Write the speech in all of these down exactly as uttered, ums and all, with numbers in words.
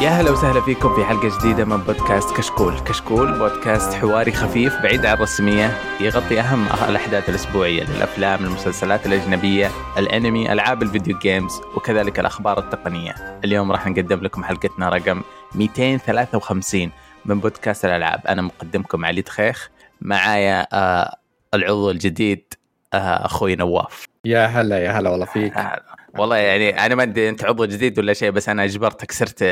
يا هلا وسهلا فيكم في حلقة جديدة من بودكاست كشكول. كشكول بودكاست حواري خفيف بعيد عن الرسمية، يغطي أهم الأحداث الأسبوعية للأفلام، المسلسلات الأجنبية، الأنمي، ألعاب الفيديو جيمز، وكذلك الأخبار التقنية. اليوم راح نقدم لكم حلقتنا رقم مئتين وثلاثة وخمسين من بودكاست الألعاب. أنا مقدمكم علي دخيخ، معايا آه العضو الجديد آه أخوي نواف. يا هلا يا هلا والله فيك. والله يعني أنا ما أدري أنت عضو جديد ولا شيء، بس أنا أجبرتك، صرت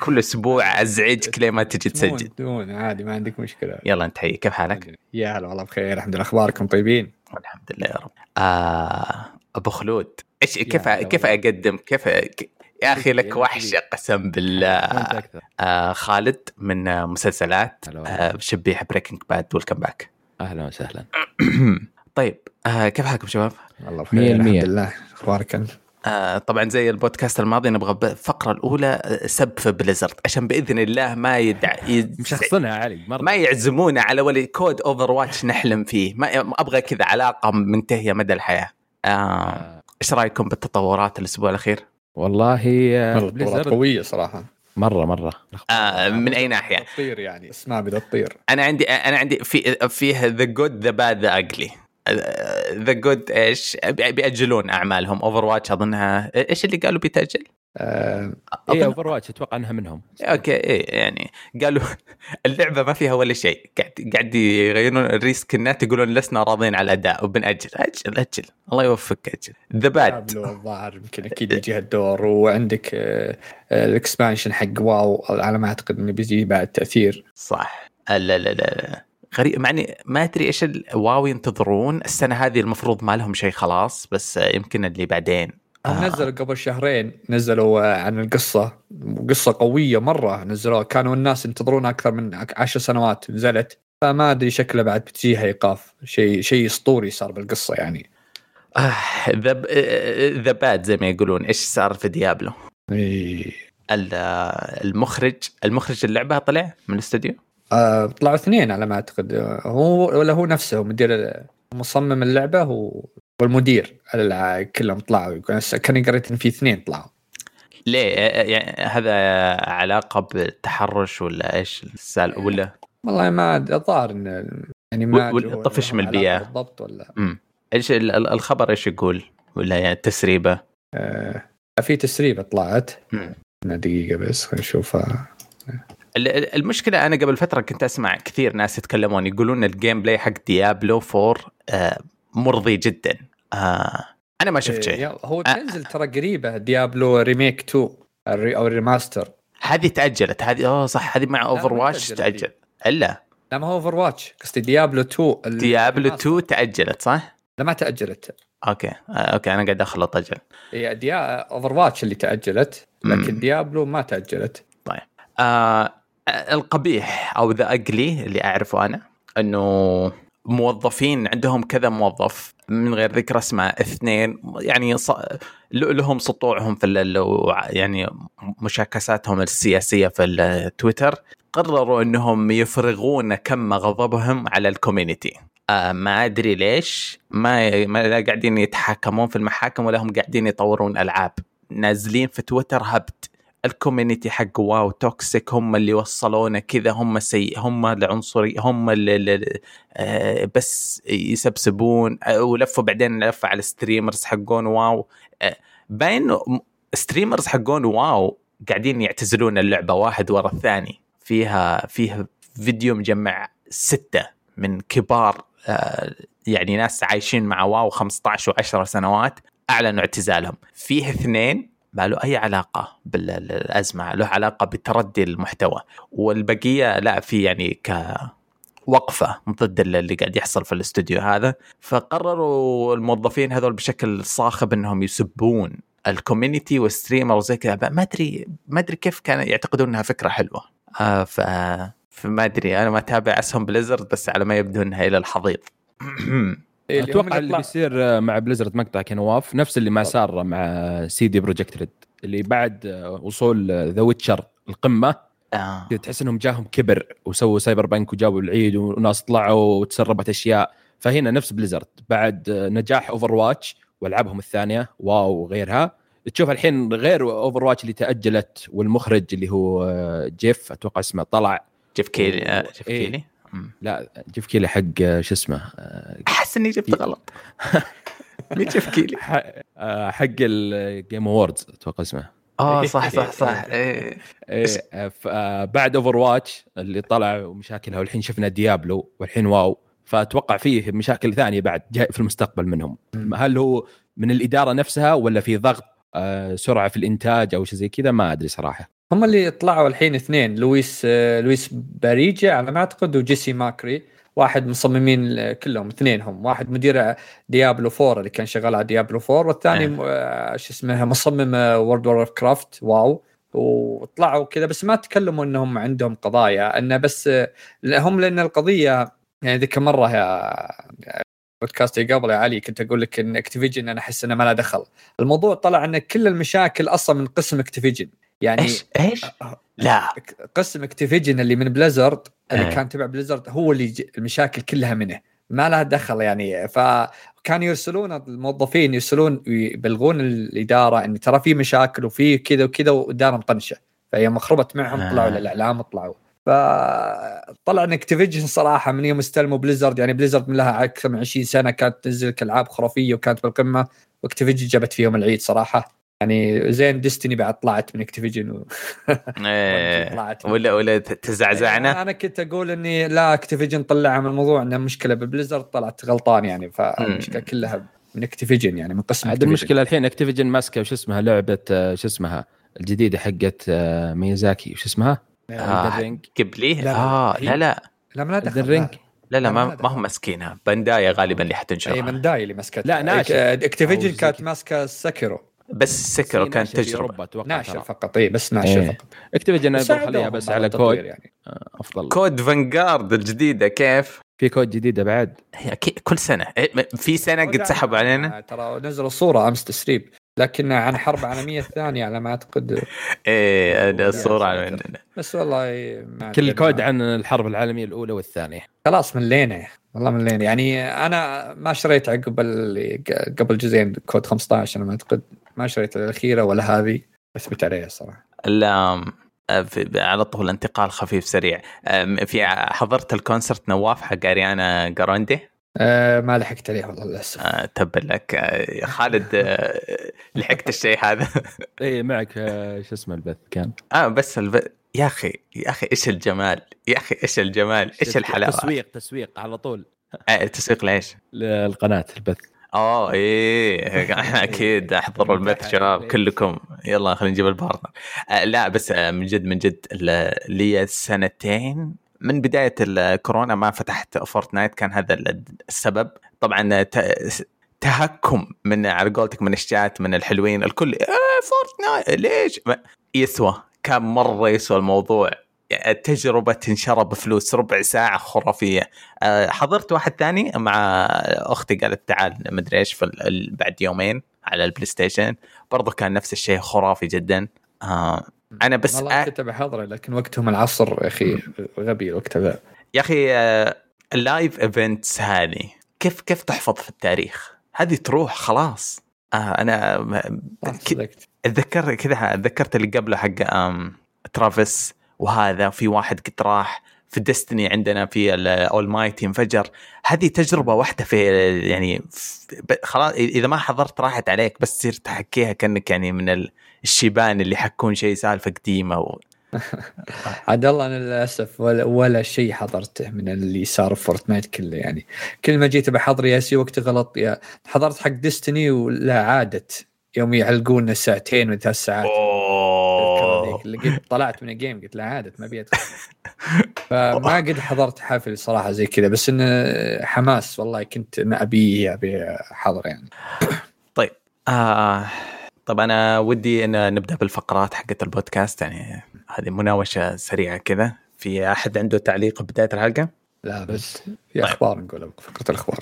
كل أسبوع أزعجك ليه ما تجي تسجل. دون عادي، ما عندك مشكلة. يلا أنت حي، كيف حالك؟ يا هلا والله بخير الحمد لله. أخباركم طيبين؟ الحمد لله يا رب. آه أبو خلود، إيش كيف كيف أقدم كيف يا أخي لك وحش قسم بالله. آه خالد من مسلسلات آه شبيح بريكنج باد والكم باك. أهلا وسهلا. طيب آه كيف حالكم شباب؟ والله بخير الحمد لله. أخبارك أنت؟ آه طبعا زي البودكاست الماضي نبغى الفقرة الأولى سب في بليزرد، عشان بإذن الله ما يدع يد... مشخصنها علي مرة. ما يعزمونا على ولا كود أوفر واتش نحلم فيه، ما أبغى كذا علاقة منتهية مدى الحياة. آه إيش رأيكم بالتطورات الأسبوع الأخير؟ والله بليزرد قوية صراحة مرة مرة. آه من أي ناحية؟ تطير يعني، اسمع بدأ تطير. أنا عندي أنا عندي في فيه the good the bad the ugly. the good إيش بيأجلون أعمالهم. Overwatch أظنها إيش اللي قالوا بيتأجل؟ آه إيه Overwatch أتوقع أنها منهم. أوكي إيه يعني قالوا اللعبة ما فيها ولا شيء، قاعد قاعد يغيرون الريسكنات، يقولون لسنا راضين على الأداء وبنأجل أجل أجل. الله يوفقك أجل. the bad الظاهر يمكن أكيد يجي الدور، وعندك الإكسبانشن حق واو على ما أعتقد إنه بيجي بعد تأثير. صح. لا لا لا غريب، معني ما أدري إيش الواو ينتظرون السنة هذه، المفروض ما لهم شيء خلاص، بس يمكن اللي بعدين. آه. نزلوا قبل شهرين، نزلوا عن القصة، قصة قوية مرة نزلوها، كانوا الناس ينتظرونها أكثر من عشر سنوات نزلت، فما أدري شكله بعد بتجيها إيقاف. شيء شيء أسطوري صار بالقصة يعني. ذا ذا باد زي ما يقولون. إيش صار في ديابلو؟ إيه. المخرج المخرج اللعبة طلع من الاستوديو. أه طلعوا اثنين على ما أعتقد، هو ولا هو نفسه مدير مصمم اللعبة هو والمدير كلهم طلعوا. كان قريت إن في اثنين طلعوا. ليه يعني هذا علاقة بالتحرش ولا إيش السالفة ولا؟ والله ما الظاهر يعني ما طفش من البيئة بالضبط ولا. أمم إيش الخبر إيش يقول ولا يعني تسريبة؟ أه في تسريبة طلعت. أمم دقيقة بس خلينا نشوفها. المشكلة أنا قبل فترة كنت أسمع كثير ناس يتكلمون يقولون الجيم بلاي حق ديابلو فور مرضي جدا. أنا ما شفت شيء. هو تنزل ترى قريبة ديابلو ريميك تو أو ريماستر. هذه تأجلت هذه. أوه صح، هذه مع أوفرواتش تأجل. إلا لا، ما هو أوفرواتش قصدي ديابلو تو. ديابلو تو تأجلت صح؟ لا ما تأجلت. أوكي أوكي أنا قاعد أخلط. أجل هي ديا أوفرواتش اللي تأجلت، لكن ديابلو ما تأجلت. طيب آه القبيح أو ذا أقلي اللي أعرفه أنا أنه موظفين عندهم كذا موظف من غير ذكر اسمه، اثنين يعني لهم سطوعهم في يعني مشاكساتهم السياسية في التويتر، قرروا أنهم يفرغون كم غضبهم على الكوميونتي. آه ما أدري ليش ما, ما لا قاعدين يتحاكمون في المحاكم ولا هم قاعدين يطورون ألعاب، نازلين في تويتر هبت. الكوميونتي حق واو توكسيك، هم اللي وصلونا كذا، هم سيء، هم العنصري، هم اللي آه بس يسبسبون. آه ولفوا بعدين لفوا على ستريمرز حقون واو. آه باين ستريمرز حقون واو قاعدين يعتزلون اللعبة واحد ورا الثاني. فيها فيها فيديو مجمع ستة من كبار آه يعني ناس عايشين مع واو خمسة عشر وعشر سنوات أعلنوا اعتزالهم. فيه اثنين ما له أي علاقة بالأزمة، له علاقة بتردي المحتوى، والبقية لا في يعني كوقفة ضد اللي قاعد يحصل في الاستوديو هذا. فقرروا الموظفين هذول بشكل صاخب أنهم يسبون الكوميونتي والستريمر وزي كذا. ما أدري ما أدري كيف كانوا يعتقدون أنها فكرة حلوة. آه ف فما أدري، أنا ما أتابع أسهم بليزرد، بس على ما يبدو أنها إلى الحضيض. أتوقع اللي بيصير مع بليزرد مقطع كنواف نفس اللي ما صار مع سيدي بروجكت ريد، اللي بعد وصول ذا ويتشر القمة آه. تحس إنهم جاهم كبر وسووا سايبر بانك وجابوا العيد وناس طلعوا وتسربت أشياء. فهنا نفس بليزرد بعد نجاح أوفرواتش وألعابهم الثانية واو وغيرها تشوف الحين غير اوفر واتش اللي تاجلت والمخرج اللي هو جيف اتوقع اسمه طلع جيف كيلي و... جيف إيه؟ كيلي لا جيف كيلي حق شو اسمه احس اني جبت غلط مين جيف كيلي حق الجيم اووردز اتوقع اسمه اه صح صح صح ايه بعد اوفر واتش اللي طلع ومشاكلها والحين شفنا ديابلو والحين واو فاتوقع فيه مشاكل ثانيه بعد جاي في المستقبل منهم. هل هو من الاداره نفسها ولا في ضغط سرعه في الانتاج او شيء زي كذا ما ادري صراحه. هم اللي طلعوا الحين اثنين لويس لويس باريجا على ما اعتقد وجيسي ماكري واحد مصممين كلهم اثنينهم واحد مدير ديابلو فور اللي كان شغال على ديابلو فور والثاني أه. شو اسمه مصمم وورد وورف كرافت واو وطلعوا كذا بس ما تكلموا انهم عندهم قضايا انه بس هم لان القضيه يعني ذيك مرة بودكاستي قبل يا علي كنت أقول لك إن أكتيفيجن أنا أحس إنه ما له دخل الموضوع طلع إن كل المشاكل أصلا من قسم أكتيفيجن يعني إيش إيش لا قسم أكتيفيجن اللي من بليزرد اللي أه. كان تبع بليزرد هو اللي المشاكل كلها منه ما له دخل يعني فكان يرسلون الموظفين يرسلون يبلغون الإدارة إن ترى في مشاكل وفي كذا وكذا والإدارة مطنشة فهي مخربت معهم أه. طلعوا للإعلام طلعوا فطلع ان اكتيفيجن صراحه من يوم استلموا بليزرد يعني بليزرد من لها اكثر من عشرين سنه كانت تنزل العاب خرافيه وكانت بالقمه واكتيفيجن جابت فيهم العيد صراحه يعني زين ديستني بعد طلعت من اكتيفيجن و... طلعت ولا ولا تزعزعنا يعني انا كنت اقول اني لا اكتيفيجن طلعها من الموضوع انه مشكله بالبليزرد طلعت غلطان يعني فالمشكله كلها من اكتيفيجن يعني من قسم هذه المشكله الحين اكتيفيجن ماسكه وش اسمها لعبه شو اسمها الجديده حقت ميازاكي وش اسمها آه قبليه لا آه لا لا لا ما دخل لا لا, لا ما, ما هم مسكينها بانداي غالبا اللي حتنشرها اي بانداي اللي مسكت لا ناشر اكتيفيجن كانت ماسكه سكيرو بس سكيرو كانت تجربه ناشر فقط اي بس ناشر فقط اكتيفيجن اقول خليها بس على كود يعني افضل كود فانغارد الجديده كيف في كود جديده بعد كل سنه في سنه قد سحبوا علينا ترى نزلوا صوره امس تسريب لكن عن حرب عالمية الثانية على ما أعتقد إيه هذا الصورة عندنا بس والله كل كود عن الحرب العالمية الأولى والثانية خلاص ملينا والله ملينا يعني أنا ما شريت عقب ال قبل جزئين كود خمسة عشر أنا ما أعتقد ما شريت الأخيرة ولا هذه أثبت عليها صراحة لا على طول انتقال خفيف سريع في حضرت الكونسرت نواف حق أريانا غراندي أه ما لحقت عليه والله للأسف أه تبا لك أه خالد أه لحقت الشيء هذا اي معك أه شو اسمه البث كان اه بس البث يا اخي يا اخي ايش الجمال يا اخي ايش الجمال ايش الحلاوه تسويق تسويق على طول أه تسويق ليش للقناه البث اه ايه اكيد احضروا البث شباب كلكم يلا خلينا نجيب البارتنر أه لا بس أه من جد من جد لي سنتين من بداية الكورونا ما فتحت فورتنايت كان هذا السبب طبعا تهكم من على قولتك من الشات من الحلوين الكل آه فورتنايت ليش يسوى كان مرة يسوى الموضوع التجربة تنشر بفلوس ربع ساعة خرافية حضرت واحد ثاني مع أختي قالت تعال مدري إيش بعد يومين على البلاي ستيشن برضو كان نفس الشيء خرافي جدا آه انا بس والله كنت بحضره لكن وقتهم العصر يا اخي غبي وقتها يا اخي اللايف ايفنتس هذه كيف كيف تحفظ في التاريخ هذه تروح خلاص آه انا اتذكر كذا ذكرت اللي قبله حق ترافيس وهذا في واحد قد راح في ديستني عندنا في الاولمايتي انفجر هذه تجربه واحده في يعني خلاص اذا ما حضرت راحت عليك بس تصير تحكيها كأنك يعني من الشيبان اللي حكون شيء سالفه قديمه و... عاد الله انا للاسف ولا, ولا شيء حضرته من اللي صار في فورتنايت كله يعني كل ما جيت بحضر يا سي وقت غلط يا حضرت حق ديستني ولا عادت يوم يعلقون ساعتين وثلاث ساعات اللي طلعت من الجيم قلت لا عادت ما بيت فما قد حضرت حفل صراحة زي كذا بس إن حماس والله كنت ما أبي أبي حضر يعني طيب آه طب أنا ودي إن نبدأ بالفقرات حقة البودكاست يعني هذه مناوشة سريعة كذا في أحد عنده تعليق بداية الحلقة لا بس في أخبار طيب. نقول فقرة الأخبار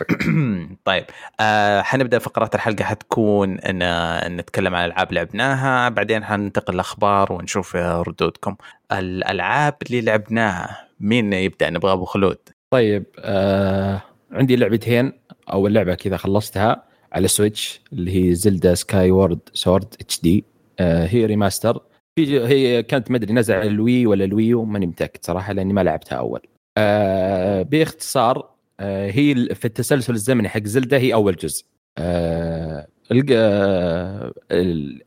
طيب آه حنبدأ فقرات الحلقة حتكون أن نتكلم عن الألعاب لعبناها بعدين حننتقل الأخبار ونشوف ردودكم الألعاب اللي لعبناها مين يبدأ نبغى أبو خلود طيب آه عندي لعبتين أول لعبة كذا خلصتها على سويتش اللي هي زلدا سكاي وورد سورد اتش دي، هي ريماستر. هي كانت مدري نزع الوي ولا الويو، ماني متأكد صراحة لأني ما لعبتها أول. آه باختصار آه هي في التسلسل الزمني حق زلدا هي أول جزء. آه آه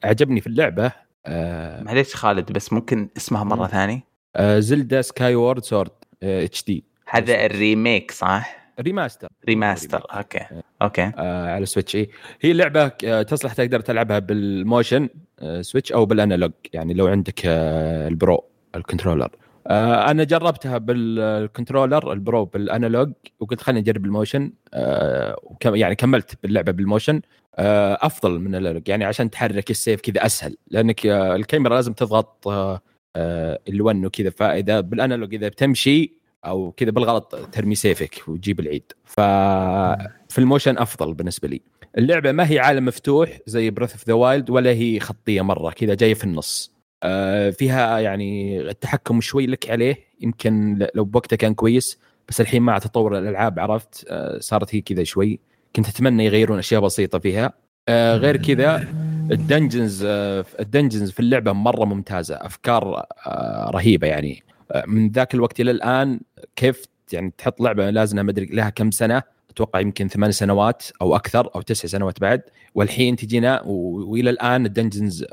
عجبني في اللعبة. آه معليش خالد بس ممكن اسمها مرة ثانية؟ آه زلدا سكاي وورد سورد اتش دي. هذا الريميك صح؟ ريماستر ريماستر اوكي اوكي آه على سويتش. إيه هي لعبه آه تصلح تقدر تلعبها بالموشن آه سويتش او بالانالوج، يعني لو عندك آه البرو الكنترولر. آه انا جربتها بالكنترولر البرو بالانالوج، وقلت خليني اجرب الموشن آه وكم يعني كملت باللعبه بالموشن. آه افضل من الانالوج يعني عشان تحرك السيف كذا اسهل، لانك آه الكاميرا لازم تضغط آه آه الون وكذا، فاذا بالانالوج اذا بتمشي او كذا بالغلط ترمي سيفك وتجيب العيد، ففي الموشن افضل بالنسبه لي. اللعبه ما هي عالم مفتوح زي Breath of the Wild ولا هي خطيه مره كذا جايه في النص. آه فيها يعني التحكم شوي لك عليه، يمكن لو بوقتها كان كويس، بس الحين مع تطور الالعاب عرفت آه صارت هي كذا شوي. كنت اتمنى يغيرون اشياء بسيطه فيها. آه غير كذا الدنجنز آه الدنجنز في اللعبه مره ممتازه، افكار آه رهيبه يعني. من ذاك الوقت إلى الآن كيف يعني تحط لعبة لازم ما أدري لها كم سنة، أتوقع يمكن ثمان سنوات أو أكثر أو تسع سنوات بعد، والحين تجينا وإلى الآن الدنجنز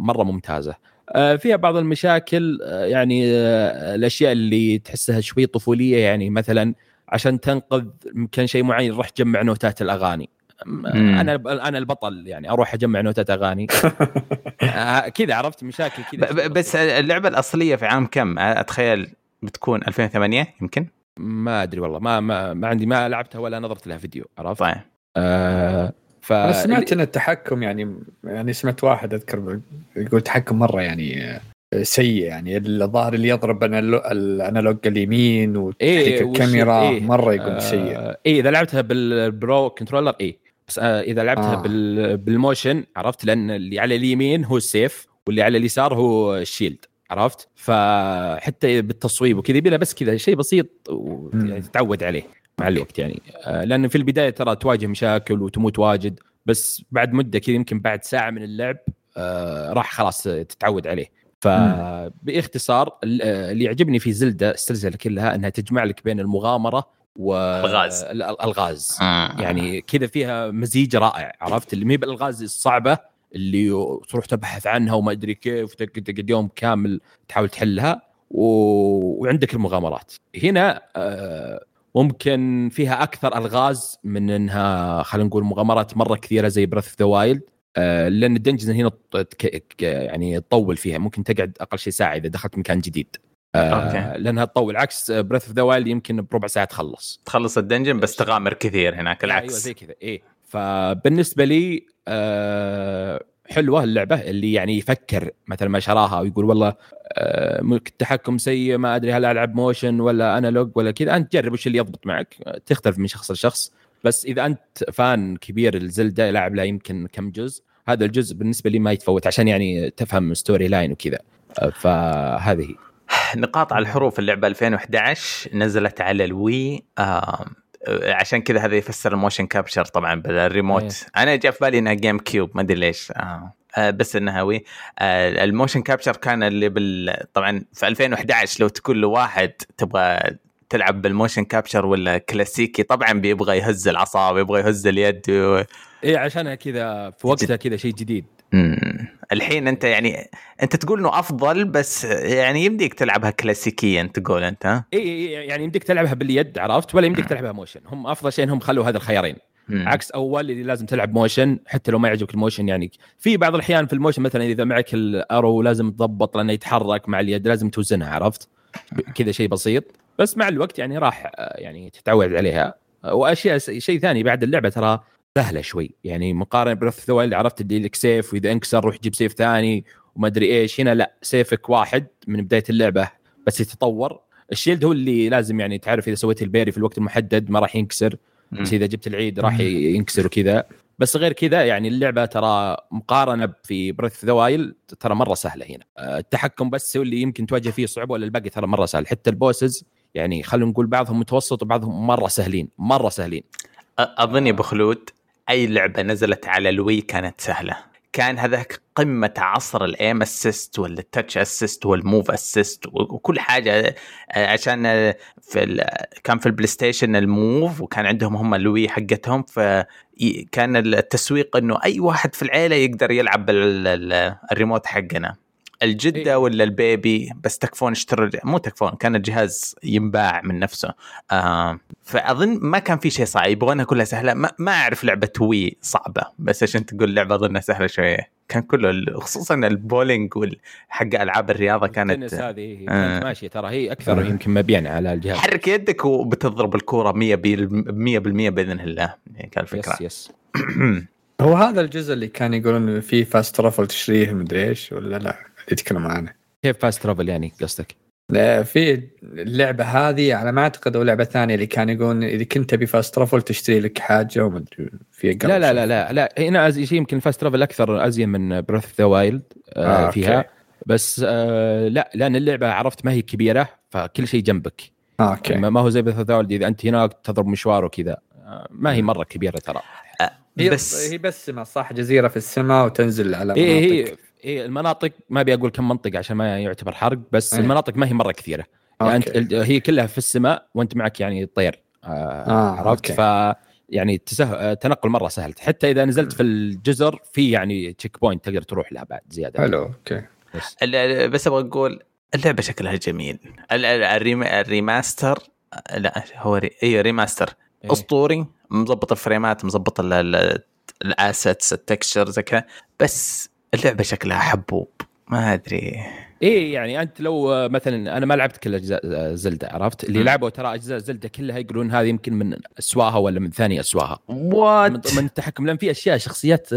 مرة ممتازة. فيها بعض المشاكل يعني الأشياء اللي تحسها شوي طفولية، يعني مثلا عشان تنقذ ممكن شيء معين رح جمع نوتات الأغاني. أنا أنا البطل يعني أروح أجمع نوتات أغاني كذا، عرفت مشاكل كذا. بس اللعبة الأصلية في عام كم أتخيل بتكون؟ ألفين وثمانية يمكن، ما أدري والله، ما ما, ما عندي ما لعبتها ولا نظرت لها فيديو، عرفت. طيب آه ف... أنا سمعت أن التحكم يعني يعني سمعت واحد أذكر يقول التحكم مرة يعني سيء، يعني الظاهر اللي يضرب الانالوج اليمين وتحريك الكاميرا إيه مرة يكون سيء. آه إيه إذا لعبتها بالبرو كنترولر إيه، بس إذا لعبتها آه. بالموشن عرفت، لأن اللي على اليمين هو السيف واللي على اليسار هو الشيلد، عرفت. فحتى بالتصويب وكذا بلا، بس كذا شيء بسيط وتتعود عليه مع الوقت يعني. لأن في البداية ترى تواجه مشاكل وتموت واجد، بس بعد مدة كذا يمكن بعد ساعة من اللعب آه راح خلاص تتعود عليه. فباختصار اللي يعجبني في زلدة السلسلة كلها أنها تجمع لك بين المغامرة والغاز الغاز آه. يعني كذا فيها مزيج رائع، عرفت. اللي مي بالغاز الصعبة اللي تروح تبحث عنها وما أدري كيف تقعد يوم كامل تحاول تحلها، و... وعندك المغامرات هنا آه ممكن فيها أكثر الغاز من أنها خلينا نقول مغامرات مرة كثيرة زي Breath of the Wild. آه لأن الدنجنز هنا تك... يعني تطول فيها، ممكن تقعد أقل شيء ساعة إذا دخلت مكان جديد. آه لأنها تطول عكس Breath of the Wild يمكن بربع ساعة تخلص تخلص الدنجن، بس تغامر كثير هناك العكس. أيوة زي كذا إيه. فبالنسبة لي آه حلوة اللعبة، اللي يعني يفكر مثل ما شراها ويقول والله آه التحكم سيء ما أدري هل ألعب موشن ولا أنالوج ولا كذا، أنت جرب وش اللي يضبط معك، تختلف من شخص لشخص. بس إذا أنت فان كبير الزلدة لعب لا يمكن كم جزء، هذا الجزء بالنسبة لي ما يتفوت عشان يعني تفهم ستوري لاين وكذا. فهذه نقاط على الحروف. اللعبة ألفين وأحد عشر نزلت على الوي آه. عشان كذا هذا يفسر الموشن كابتشر طبعا بالريموت. أنا جاء في بالي أنها جيم كيوب ما أدري ليش آه. آه بس أنها وي آه. الموشن كابتشر كان اللي بال... طبعا في ألفين وأحد عشر لو تقول له واحد تبغى تلعب بالموشن كابتشر ولا كلاسيكي طبعا بيبغى يهز العصا، يبغى يهز اليد و... إيه عشان كذا في وقتها كذا شيء جديد. امم الحين انت يعني انت تقول انه افضل، بس يعني يمديك تلعبها كلاسيكيا تقول انت ها اي يعني يمديك تلعبها باليد عرفت، ولا يمديك تلعبها موشن. هم افضل شيء انهم خلوا هذا الخيارين مم. عكس اول اللي لازم تلعب موشن حتى لو ما يعجبك الموشن. يعني في بعض الاحيان في الموشن مثلا اذا معك الارو لازم تضبط لانه يتحرك، مع اليد لازم توزنها عرفت كذا شيء بسيط، بس مع الوقت يعني راح يعني تتعود عليها. واشياء شيء ثاني بعد اللعبه ترى سهلة شوي يعني مقارنة برث ثوال اللي عرفت اللي لك سيف وإذا انكسر روح جيب سيف ثاني وما أدري إيش. هنا لا، سيفك واحد من بداية اللعبة بس يتطور. الشيلد هو اللي لازم يعني تعرف إذا سويت البيري في الوقت المحدد ما راح ينكسر، بس إذا جبت العيد راح ينكسر وكذا. بس غير كذا يعني اللعبة ترى مقارنة في برث ثوال ترى مرة سهلة هنا. التحكم بس هو اللي يمكن تواجه فيه صعوبة، ولا الباقي ترى مرة سهل. حتى البوسز يعني خلونا نقول بعضهم متوسط وبعضهم مرة سهلين مرة سهلين. أظني بخلود أي لعبة نزلت على الوي كانت سهلة. كان هذا قمة عصر الأيم أسيست والتاتش أسيست والموف أسيست وكل حاجة، عشان في ال... كان في البلايستيشن الموف وكان عندهم هم الوي حقتهم، فكان التسويق أنه أي واحد في العائلة يقدر يلعب بالريموت حقنا. الجدة ولا البيبي بس تكفون اشتروا، مو تكفون، كان الجهاز ينباع من نفسه. آه فأظن ما كان في شيء صعب، يبغونها كلها سهلة. ما, ما أعرف لعبة وي صعبة، بس عشان تقول لعبة أظنها سهلة شوية. كان كله خصوصا البولينج والحق ألعاب الرياضة كانت هذه آه. ماشي، ترى هي أكثر يمكن مبيعا على الجهاز، حرك يدك وبتضرب الكرة مية بالمية بإذن الله. كان الفكرة يس يس. هو هذا الجزء اللي كان يقولون فيه فاست ترافل تشريه مدري إيش ولا لا يتكلم عنه؟ كيف فاست ترافل يعني قصدك؟ لا، في اللعبة هذه على ما أعتقد، ولعبة ثانية اللي كان يقولون إذا كنت بفاست ترافل تشتري لك حاجة وما أدري في. لا لا لا لا لا، هنا أز شيء يمكن فاست ترافل أكثر أزين من Breath of the Wild آه فيها أوكي. بس آه لا، لأن اللعبة عرفت ما هي كبيرة فكل شيء جنبك آه أوكي. ما هو زي Breath of the Wild إذا أنت هناك تضرب مشوار وكذا، ما هي مرة كبيرة ترى آه. هي بس هي بس ما صح، جزيرة في السماء وتنزل على مناطق إيه إيه المناطق، ما بيقول كم منطقة عشان ما يعتبر حرق، بس أيه. المناطق ما هي مرة كثيرة يعني، أنت هي كلها في السماء وأنت معك يعني الطير عرفت آه، ف يعني تسه... تنقل مرة سهل. حتى إذا نزلت في الجزر في يعني تشيك بوينت تقدر تروح لها بعد زيادة. حلو أوكي. بس, بس أبغى أقول اللعبة شكلها جميل. الريم... الريماستر لا هو ري... أي ريماستر أيه. أسطوري، مزبط الفريمات، مزبط الاسيتس، التكستشرز كذا، بس اللعبه شكلها حبوب ما ادري ايه. يعني انت لو مثلا، انا ما لعبت كل اجزاء زلدة عرفت، اللي لعبوا ترى اجزاء زلدة كلها يقولون هذه يمكن من اسواها ولا من ثاني اسواها من, من التحكم، لان في اشياء شخصيات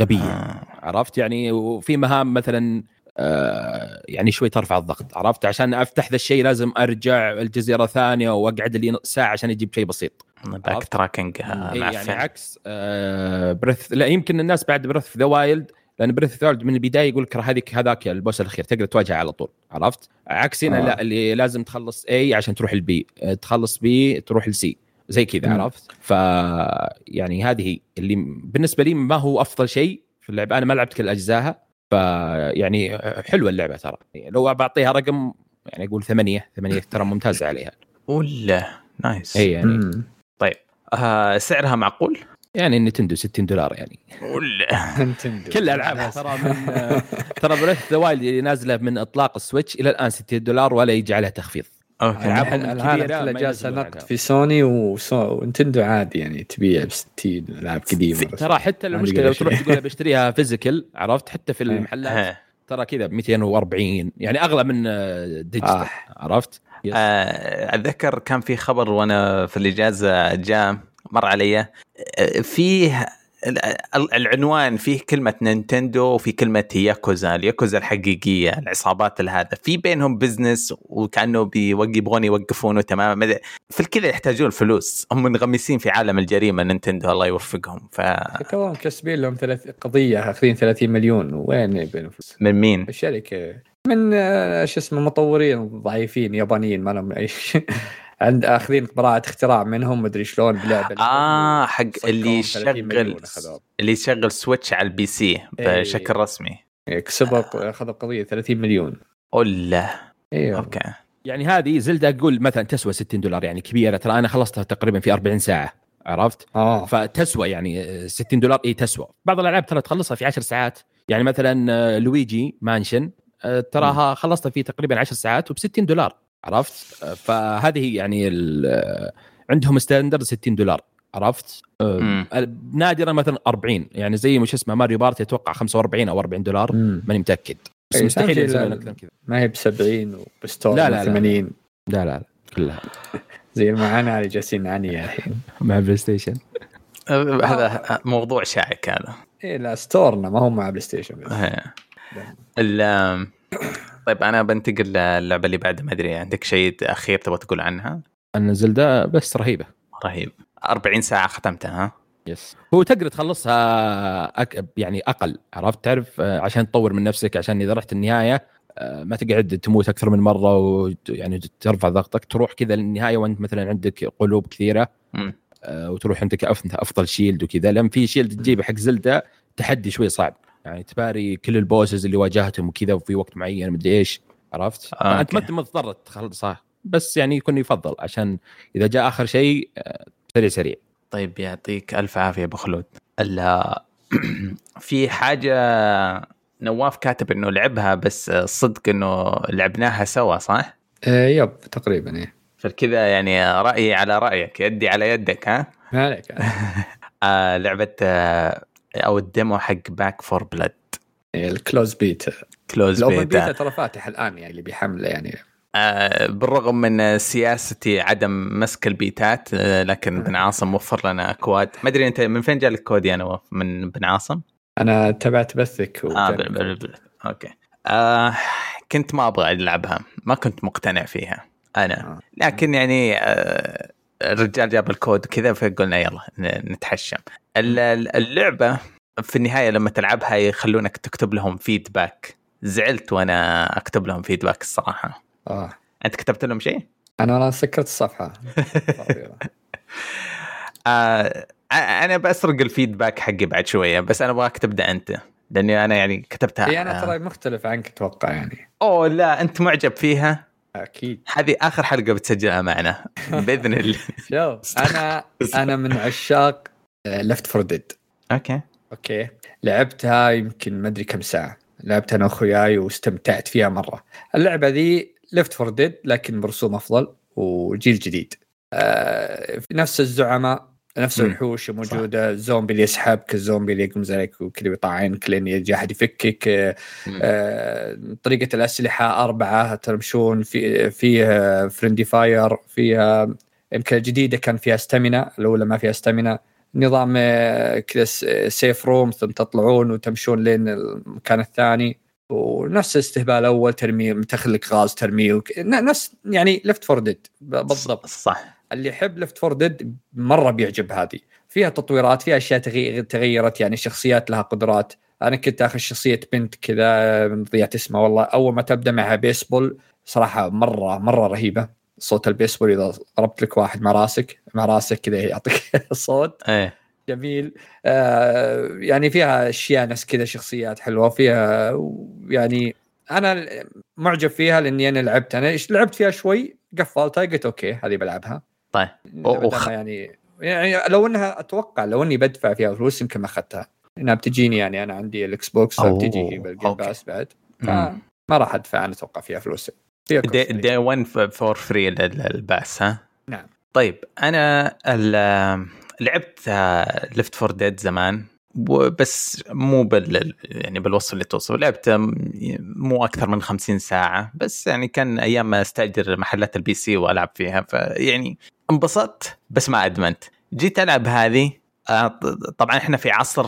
غبيه عرفت يعني، وفي مهام مثلا يعني شوي ترفع الضغط عرفت، عشان افتح ذا الشيء لازم ارجع الجزيره ثانيه واقعد لي ساعه عشان اجيب شيء بسيط. باك تراكنج يعني عكس آه بريث. لا يمكن الناس بعد بريث ذا وايلد، لان بريث ذا وايلد من البدايه يقول لك هذيك هذاك البوس الاخير تقدر تواجهه على طول عرفت، عكس هنا آه. لا، اللي لازم تخلص اي عشان تروح البي، تخلص بي تروح لسي زي كذا عرفت. ف يعني هذه اللي بالنسبه لي ما هو افضل شيء في اللعبه، انا ما لعبت كل اجزائها فيعني حلوه اللعبه ترى، لو بعطيها رقم يعني اقول ثمانية ثمانية ترى ممتازه عليها ولا نايس اي يعني مم. طيب آه سعرها معقول يعني، نينتندو ستين دولار يعني ولا نينتندو كل العابها ترى من آه ترى بريث ذا وايلد اللي نازله من اطلاق السويتش الى الان ستين دولار ولا يجي عليها تخفيض. العاب كلها جالسه نقد في سوني ونينتندو عادي يعني تبيع ب ستين العاب قديمه ترى. حتى المشكله لو تروح تقول بشتريها فيزيكال عرفت، حتى في المحلات ترى كذا ب مئتين وأربعين يعني اغلى من ديجيتال آه. عرفت آه. اتذكر كان في خبر وانا في الاجازه جاء مر علي فيه العنوان، فيه كلمه نينتندو وفي كلمه ياكوزا، الياكوزا الحقيقيه العصابات الهذا في بينهم بزنس، وكانه بيوقفون يوقفونه تماما في كذا، يحتاجون فلوس، هم منغمسين في عالم الجريمه نينتندو الله يوفقهم. ف كلهم كسبين لهم ثلاث قضيه اخذين ثلاثين مليون وين بينهم فلوس من مين؟ الشركه من ايش اسمه مطورين ضعيفين يابانيين ما لهم اي شيء عند اخذين براءة اختراع منهم مدري شلون بلعبه اه حق اللي يشغل اللي يشغل سويتش على البي سي بشكل ايه رسمي كسبوا آه. اخذوا قضيه ثلاثين مليون والله ايوه اوكي. يعني هذه زلدة اقول مثلا تسوى ستين دولار يعني كبيره ترى، انا خلصتها تقريبا في أربعين ساعة عرفت آه. فتسوى يعني ستين دولار اي تسوى. بعض الالعاب ترى تخلصها في عشر ساعات يعني، مثلا لويجي مانشن تراها خلصتها في تقريبا عشر ساعات وب ستين دولار عرفت. فهذه يعني عندهم ستاندرد ستين دولار عرفت، نادرا مثلا أربعين يعني زي مش اسمه ماريو بارتي اتوقع خمسة وأربعين أو أربعين دولار ماني متاكد بس مستحيل يسوون اكثر كذا. ما هي بسبعين وبستور لا لا ثمانين لا لا كلها زي معانا اللي جالسين عني الحين مع بلاي ستيشن هذا موضوع شائك هذا اي لا ستورنا ما هو مع بلاي ستيشن. طيب أنا بنتقل للعبة اللي بعد، ما أدري عندك شيء أخير تبغى تقول عنها؟ أن زلدة بس رهيبة رهيب، أربعين ساعة ختمتها يس. هو تقدر تخلصها أك... يعني أقل عرفت، تعرف عشان تطور من نفسك، عشان إذا رحت النهاية ما تقعد تموت أكثر من مرة ويعني ترفع ضغطك، تروح كذا للنهاية وأنت مثلا عندك قلوب كثيرة م. وتروح انت كأفضل افضل شيلد وكذا، لان في شيلد تجيبه حق زلدة تحدي شوي صعب، يعني تباري كل البوسز اللي واجهتهم وكذا وفي وقت معين مدري ايش، عرفت؟ آه انت ما تضطر تخلصها، بس يعني يكون يفضل عشان اذا جاء اخر شيء سريع سريع. طيب يعطيك الف عافيه ابو خلود. الا في حاجه نواف كاتب انه لعبها، بس الصدق انه لعبناها سوا صح؟ آه يب تقريبا ايه، فكذا يعني رايي على رايك يدي على يدك. ها مالك آه لعبه آه او الديمو حق باك فور بلاد الكلوز بيتا. كلوز بيتا بيتا ترى فاتح الان يعني اللي بيحمله يعني آه بالرغم من سياستي عدم مسك البيتات آه لكن بن عاصم وفر لنا اكواد. ما ادري انت من فين جاء الكود يا نواف؟ من بن عاصم؟ انا تبعت بثك و... آه بل بل بل. اوكي آه كنت ما ابغى العبها، ما كنت مقتنع فيها انا، لكن يعني آه الرجال جاب الكود كذا فقلنا يلا نتحشم. اللعبة في النهاية لما تلعبها يخلونك تكتب لهم فيدباك، زعلت وانا اكتب لهم فيدباك الصراحة. آه. انت كتبت لهم شيء؟ انا والله سكرت الصفحة. آه انا بسرق الفيدباك حقي بعد شوية، بس انا ابغاك تبدأ انت لاني انا يعني كتبتها. إيه انا ترى مختلف عنك اتوقع يعني. اوه لا انت معجب فيها؟ أكيد. هذه آخر حلقة بتسجلها معنا بإذن الله. شوف أنا أنا من عشاق Left فور Dead. أوكي. أوكي. لعبتها يمكن ما أدري كم ساعة. لعبتها أنا وخياي واستمتعت فيها مرة. اللعبة ذي Left فور Dead لكن مرسوم أفضل وجيل جديد. آه في نفس الزعماء، نفس الوحوش موجودة، زومبي اللي يسحبك، الزومبي اللي يقوم زيك وكل يطعنك لين يجي أحد يفكك. آه، طريقة الأسلحة أربعة ترمشون، في فيها فريندي فاير، فيها يمكن جديدة كان فيها استامينا، الأولى ما فيها استامينا. نظام كذا سيف روم ثم تطلعون وتمشون لين المكان الثاني، ونفس الاستهبال أول ترمي متخلك غاز ترميه وك... نفس يعني لفت فور ديد بالضبط. صح، اللي يحب Left فور Dead مرة بيعجب. هذه فيها تطويرات، فيها أشياء تغيرت، يعني شخصيات لها قدرات. أنا كنت أخذ شخصية بنت كذا ضيعت اسمها والله، أول ما تبدأ معها بيسبول صراحة مرة مرة رهيبة. صوت البيسبول إذا ضربت لك واحد مع راسك مع راسك كذا يعطيك صوت أيه. جميل. آه يعني فيها أشياء ناس كذا شخصيات حلوة فيها، يعني أنا معجب فيها لأني أنا لعبت أنا لعبت فيها شوي قفلتها قلت أوكي هذه بلعبها. طيب أوخ. يعني يعني لو انها اتوقع لو اني بدفع فيها فلوس يمكن ما اخذتها، انها بتجيني يعني انا عندي الاكس بوكس بتجي بالجيم باس بعد، ما راح ادفع انا اتوقع فيها فلوس. دي, دي ون فور فري الباس. ها نعم. طيب انا لعبت ليفت فور ديد زمان بس مو بال يعني بالوصف اللي توصفه. لعبت مو اكثر من خمسين ساعه بس، يعني كان ايام ما استاجر محلات البي سي والعب فيها، فيعني انبسطت بس ما أدمنت. جيت ألعب هذه، طبعا إحنا في عصر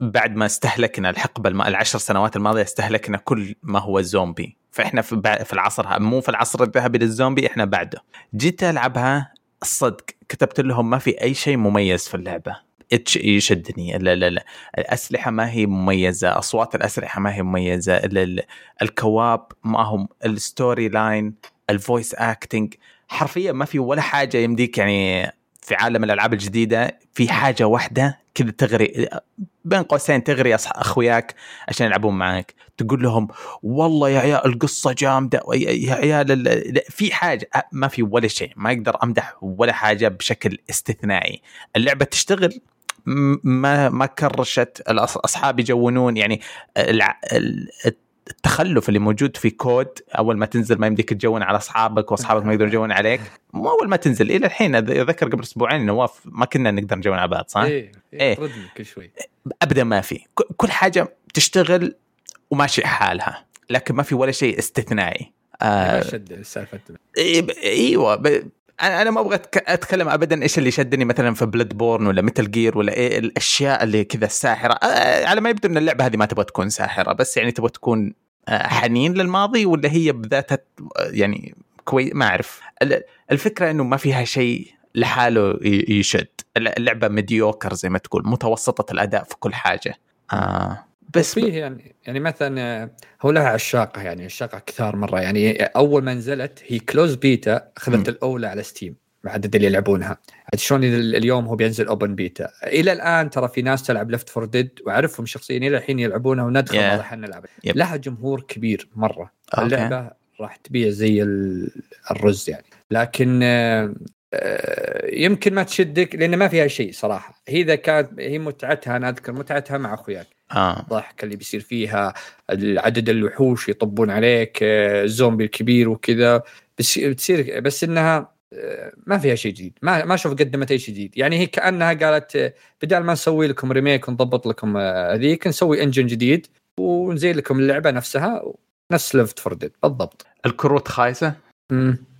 بعد ما استهلكنا الحقبة العشر سنوات الماضية استهلكنا كل ما هو زومبي، فإحنا في العصر مو في العصر الذهبي للزومبي، إحنا بعده. جيت ألعبها الصدق كتبت لهم ما في أي شيء مميز في اللعبة يشدني. لا لا لا الأسلحة ما هي مميزة، أصوات الأسلحة ما هي مميزة، الكواب ما هم، الستوري لاين، الفويس أكتنج، حرفيا ما في ولا حاجة يمديك. يعني في عالم الألعاب الجديدة في حاجة واحدة كذا تغري بين قوسين، تغري أخوياك عشان يلعبون معاك، تقول لهم والله يا عيال القصة جامدة يا عيال في حاجة. ما في ولا شيء، ما أقدر أمدح ولا حاجة بشكل استثنائي. اللعبة تشتغل، ما ما كرشت، أصحابي جونون. يعني التخلف اللي موجود في كود أول ما تنزل ما يمديك تجون على أصحابك وأصحابك ما يقدرون يجون عليك، مو أول ما تنزل إلى الحين. أذكر قبل أسبوعين نواف ما كنا نقدر نجون على بعض صح؟ إيه, إيه. كل شوي أبدا ما في، كل حاجة تشتغل وماشي حالها، لكن ما في ولا شيء استثنائي. آه شد سالفة إيه ب... إيوه ب... أنا ما أبغى أتكلم أبدا إيش اللي شدني مثلا في بلاد بورن ولا ميتل جير ولا إيه الأشياء اللي كذا الساحرة. على ما يبدو أن اللعبة هذه ما تبغى تكون ساحرة، بس يعني تبغى تكون حنين للماضي ولا هي بذاتها يعني كويس ما أعرف. الفكرة أنه ما فيها شيء لحاله يشد. اللعبة ميديوكر زي ما تقول، متوسطة الأداء في كل حاجة. آه بس فيه يعني يعني مثلا هو لها عشاقه، يعني عشاقه كثار مره. يعني اول ما نزلت هي كلوز بيتا، اخذت الاولى على ستيم محدد اللي يلعبونها. شلون اليوم هو بينزل اوبن بيتا الى الان، ترى في ناس تلعب لفت فور ديد واعرفهم شخصيا الى الحين يلعبونها، وندخل yeah. راح نلعب yep. لها جمهور كبير مره okay. اللعبه راح تبيع زي الرز يعني، لكن يمكن ما تشدك لان ما فيها شيء صراحه. هي اذا كانت هي متعتها، انا اذكر متعتها مع اخوياك آه. الضحك اللي بيصير فيها، عدد الوحوش يطبون عليك، الزومبي الكبير وكذا، بس بتصير بس انها ما فيها شيء جديد، ما ما شوف قدمت اي شيء جديد يعني. هي كانها قالت بدل ما نسوي لكم ريميك ونضبط لكم هذيك، نسوي انجن جديد ونزيل لكم اللعبه نفسها نفس لفت فور ديد بالضبط. الكروت خايسه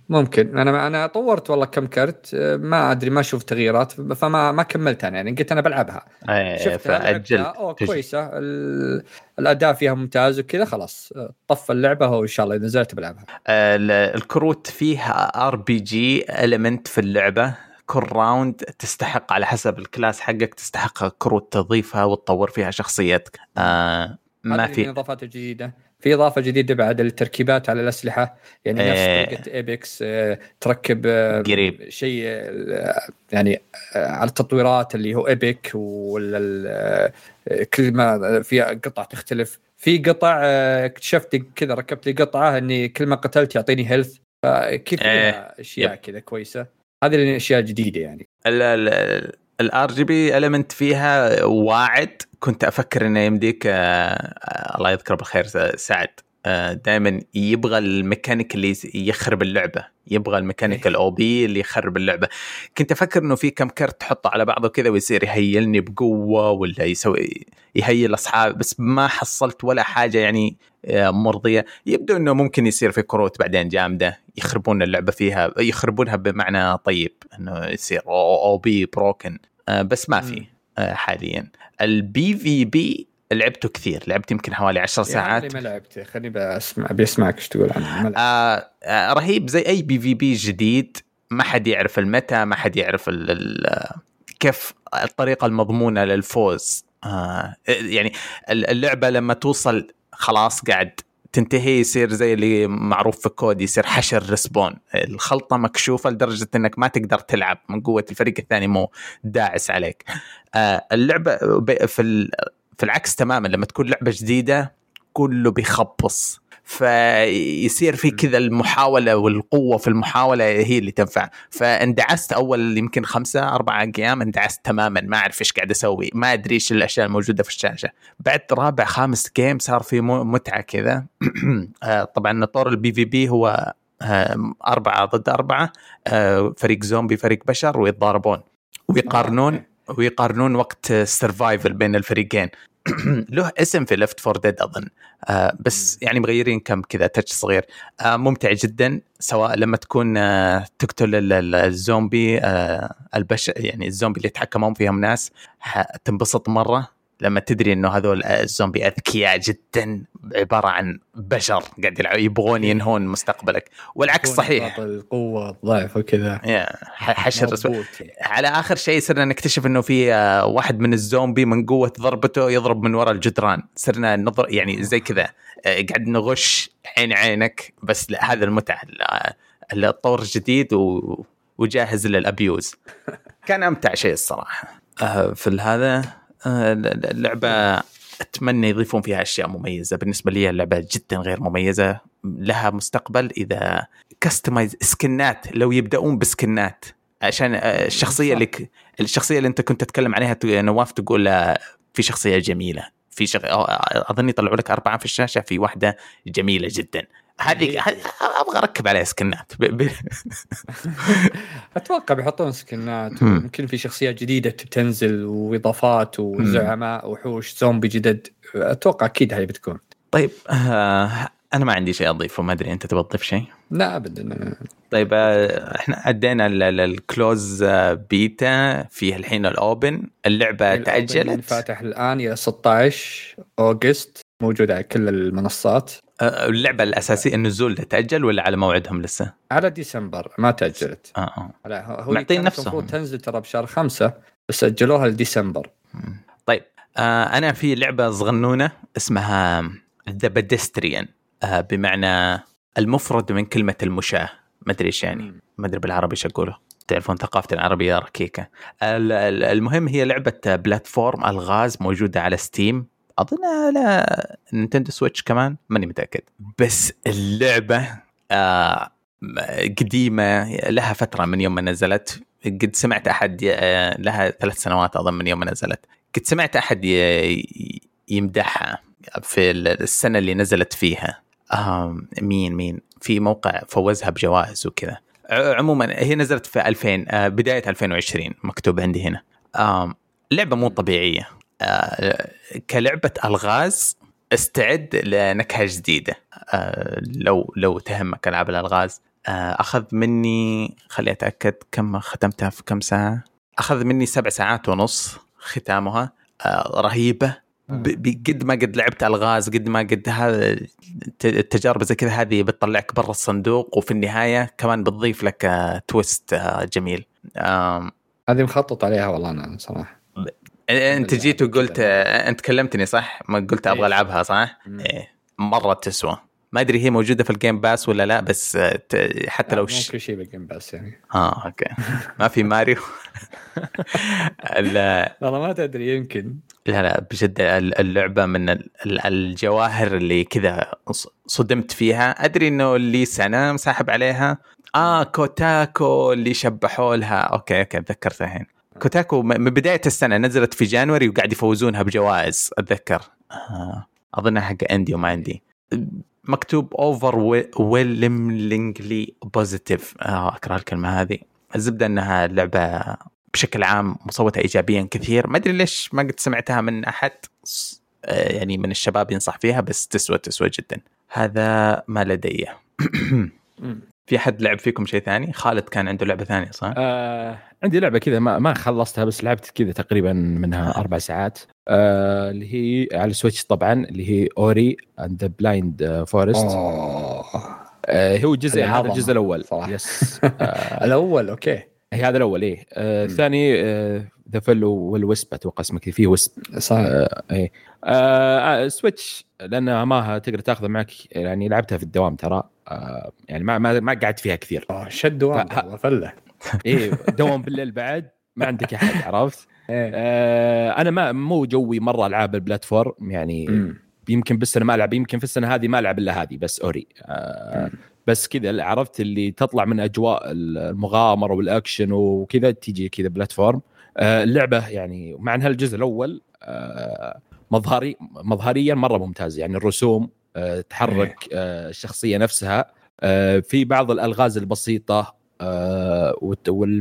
ممكن. انا انا طورت والله كم كرت، ما ادري ما شوف تغييرات، فما ما كملت انا يعني، قلت انا بلعبها شفت فاجل. كويسه الاداء فيها ممتاز وكذا، خلاص طف اللعبه وان شاء الله نزلت بلعبها. الكروت فيها ار بي جي element في اللعبه، كل راوند تستحق على حسب الكلاس حقك تستحق كروت تضيفها وتطور فيها شخصيتك. آه ما في اضافات جديده، في إضافة جديدة بعد التركيبات على الأسلحة يعني إيه. نفس طريقة إيبكس تركب قريب شيء يعني على التطويرات اللي هو إيبك، ولا كل ما في قطع تختلف. في قطع اكتشفت كذا، ركبت لي قطعة إني كل ما قتلت يعطيني هيلث، فكيف إيه. أشياء كذا كويسة. هذه الأشياء جديدة يعني. الار جي بي element فيها واعد، كنت أفكر إنه يمديك آه الله يذكره بالخير سعد، آه دائما يبغى الميكانيك اللي يخرب اللعبة، يبغى الميكانيك الأو بي اللي يخرب اللعبة. كنت أفكر إنه في كم كرت تحطه على بعضه كذا ويصير يهيلني بقوة، ولا يسوي يهيل أصحاب، بس ما حصلت ولا حاجة يعني آه مرضية. يبدو إنه ممكن يصير في كروت بعدين جامدة يخربون اللعبة فيها، يخربونها بمعنى طيب، إنه يصير أو بي بروكن، آه بس ما في آه حاليا. البي في بي لعبته كثير، لعبت يمكن حوالي عشر ساعات يعني، ما لعبته خلني بسمع بيسمعك ايش تقول عنه. آه آه رهيب زي اي بي في بي جديد، ما حد يعرف المتى، ما حد يعرف ال ال كيف الطريقه المضمونه للفوز. آه يعني اللعبه لما توصل خلاص قاعد تنتهي، يصير زي اللي معروف في الكود، يصير حشر ريسبون، الخلطة مكشوفة لدرجة انك ما تقدر تلعب من قوة الفريق الثاني مو داعس عليك. آه اللعبة في في العكس تماما، لما تكون لعبة جديدة كله بيخبص، فيصير في كذا المحاولة والقوة في المحاولة هي اللي تنفع. فاندعست أول يمكن خمسة أربعة أيام، اندعست تماما، ما أعرف إيش قاعد أسوي، ما أدري إيش الأشياء الموجودة في الشاشة. بعد رابع خامس جيم صار في متعة كذا. طبعا طور البي في بي هو أربعة ضد أربعة، فريق زومبي فريق بشر، ويتضاربون ويقارنون ويقارنون وقت السرفايفل بين الفريقين. له اسم في لفت فور ديد أظن، آه بس يعني مغيرين كم كذا تاتش صغير. آه ممتع جدا، سواء لما تكون آه تقتل الزومبي آه البشر يعني الزومبي اللي يتحكمون فيهم ناس، تنبسط مرة لما تدري إنه هذول الزومبي أذكياء جدا، عبارة عن بشر قاعد يبغون ينهون مستقبلك. والعكس صحيح، القوة الضعف وكذا حشر. على آخر شيء صرنا نكتشف إنه في واحد من الزومبي من قوة ضربته يضرب من وراء الجدران، صرنا نضر يعني زي كذا قاعد نغش عين عينك. بس هذا المتعة الطور الجديد و... وجاهز للأبيوز. كان أمتع شيء الصراحة في هذا اللعبة. أتمنى يضيفون فيها أشياء مميزة. بالنسبة لي اللعبة جدا غير مميزة، لها مستقبل إذا كاستمايز سكنات، لو يبدأون بسكنات عشان الشخصية اللي الشخصية اللي أنت كنت تتكلم عليها نواف، تقول في شخصية جميلة، في شخ... أظن يطلعوا لك أربعة في الشاشة، في واحدة جميلة جدا، هذه أبغى أركب عليها سكنات. أتوقع بيحطون سكنات، ممكن في شخصيات جديدة تنزل وإضافات وزعماء وحوش زومبي جدد، أتوقع أكيد هاي بتكون. طيب آه أنا ما عندي شيء أضيفه، ما أدري أنت تبغى تضيف شيء؟ لا أبدا. طيب آه إحنا أدينا الكلوز بيتا، فيه الحين الأوبن. اللعبة تأجلت، فاتح الآن إلى ستة عشر أغسطس، موجودة على كل المنصات. اللعبة الأساسية النزول تأجل ولا على موعدهم لسه؟ على ديسمبر ما تأجلت. آه آه. هو معطين نفسهم تنزل ترى بشهر خمسة، بس أجلوها لديسمبر. طيب آه أنا في لعبة صغنونة اسمها The Pedestrian، آه بمعنى المفرد من كلمة المشاة، ما أدري إيش يعني، ما أدري بالعربي إيش أقوله. تعرفون ثقافتنا العربية ركيكة. المهم هي لعبة بلاتفورم ألغاز موجودة على ستيم، أظن على نينتندو سويتش كمان، ماني متأكد. بس اللعبة آه قديمة، لها فترة من يوم ما نزلت. قد سمعت أحد آه لها ثلاث سنوات أظن من يوم ما نزلت، قد سمعت أحد يمدحها في السنة اللي نزلت فيها. آه مين مين في موقع فوزها بجوائز وكذا. عموما هي نزلت في ألفين آه بداية ألفين وعشرين مكتوب عندي هنا. آه لعبة مو طبيعية آه كلعبة ألغاز. استعد لنكهة جديدة. آه لو لو تهمك ألعاب الألغاز، آه أخذ مني، خلي أتأكد كم ختمتها في كم ساعة. أخذ مني سبع ساعات ونص ختامها. آه رهيبة بقد ما قد لعبت ألغاز، قد ما قد هذا التجارب زي كذا هذه بتطلعك برا الصندوق، وفي النهاية كمان بتضيف لك آه تويست آه جميل. آه هذه مخطط عليها والله أنا صراحة. انت جيت وقلت انت كلمتني صح، ما قلت ابغى العبها صح؟ إيه. مره تسوى. ما ادري هي موجوده في الجيم باس ولا لا، بس حتى لو مش شيء بالجيم باس يعني. اه اوكي. ما في ماريو. لا والله ما تدري، يمكن. لا لا بجد اللعبه من الجواهر اللي كذا صدمت فيها. ادري انه اللي سنه مساحب عليها اه كوتاكو اللي شبحوا لها. اوكي اوكي تذكرتها الحين. كوتاكو من بداية السنة نزلت في جانوري وقاعد يفوزونها بجوائز أتذكر. أظنها حق عندي وما عندي. مكتوب over willingly positive. أكره الكلمة هذه. الزبدة أنها اللعبة بشكل عام مصوتها إيجابيا كثير. ما أدري ليش ما قد سمعتها من أحد يعني من الشباب ينصح فيها، بس تسوى تسوى جدا. هذا ما لدي. في حد لعب فيكم شيء ثاني؟ خالد كان عنده لعبة ثانية صح؟ آه، عندي لعبة كذا ما ما خلصتها، بس لعبت كذا تقريبا منها أربع ساعات. آه، اللي هي على السويتش طبعا، اللي هي أوري and the Blind Forest. آه، هو جزء هذا الجزء الأول. يس. آه، الأول أوكي. هي هذا الأول إيه. آه، الثاني ذا فل والوسبة وقسمة كذا فيه وسب. صح. آه، إيه. آه، سويتش لأنها ماها تقدر تأخذ معك يعني. لعبتها في الدوام ترى. آه يعني ما ما ما قعدت فيها كثير. آه شد دوام فله. إيه دوام بالليل بعد ما عندك أحد عرفت. آه أنا ما مو جوي مرة ألعاب البلاتفورم يعني. م. يمكن بس أنا ما ألعب، يمكن في السنة هذه ما ألعب إلا هذه بس أوري. آه بس كذا عرفت اللي تطلع من أجواء المغامرة والأكشن وكذا تيجي كذا بلاتفورم. آه اللعبة يعني مع أنها الجزء الأول آه مظهري مظهريا مرة ممتاز يعني. الرسوم أه، تحرك أه، الشخصية نفسها أه، في بعض الألغاز البسيطة أه،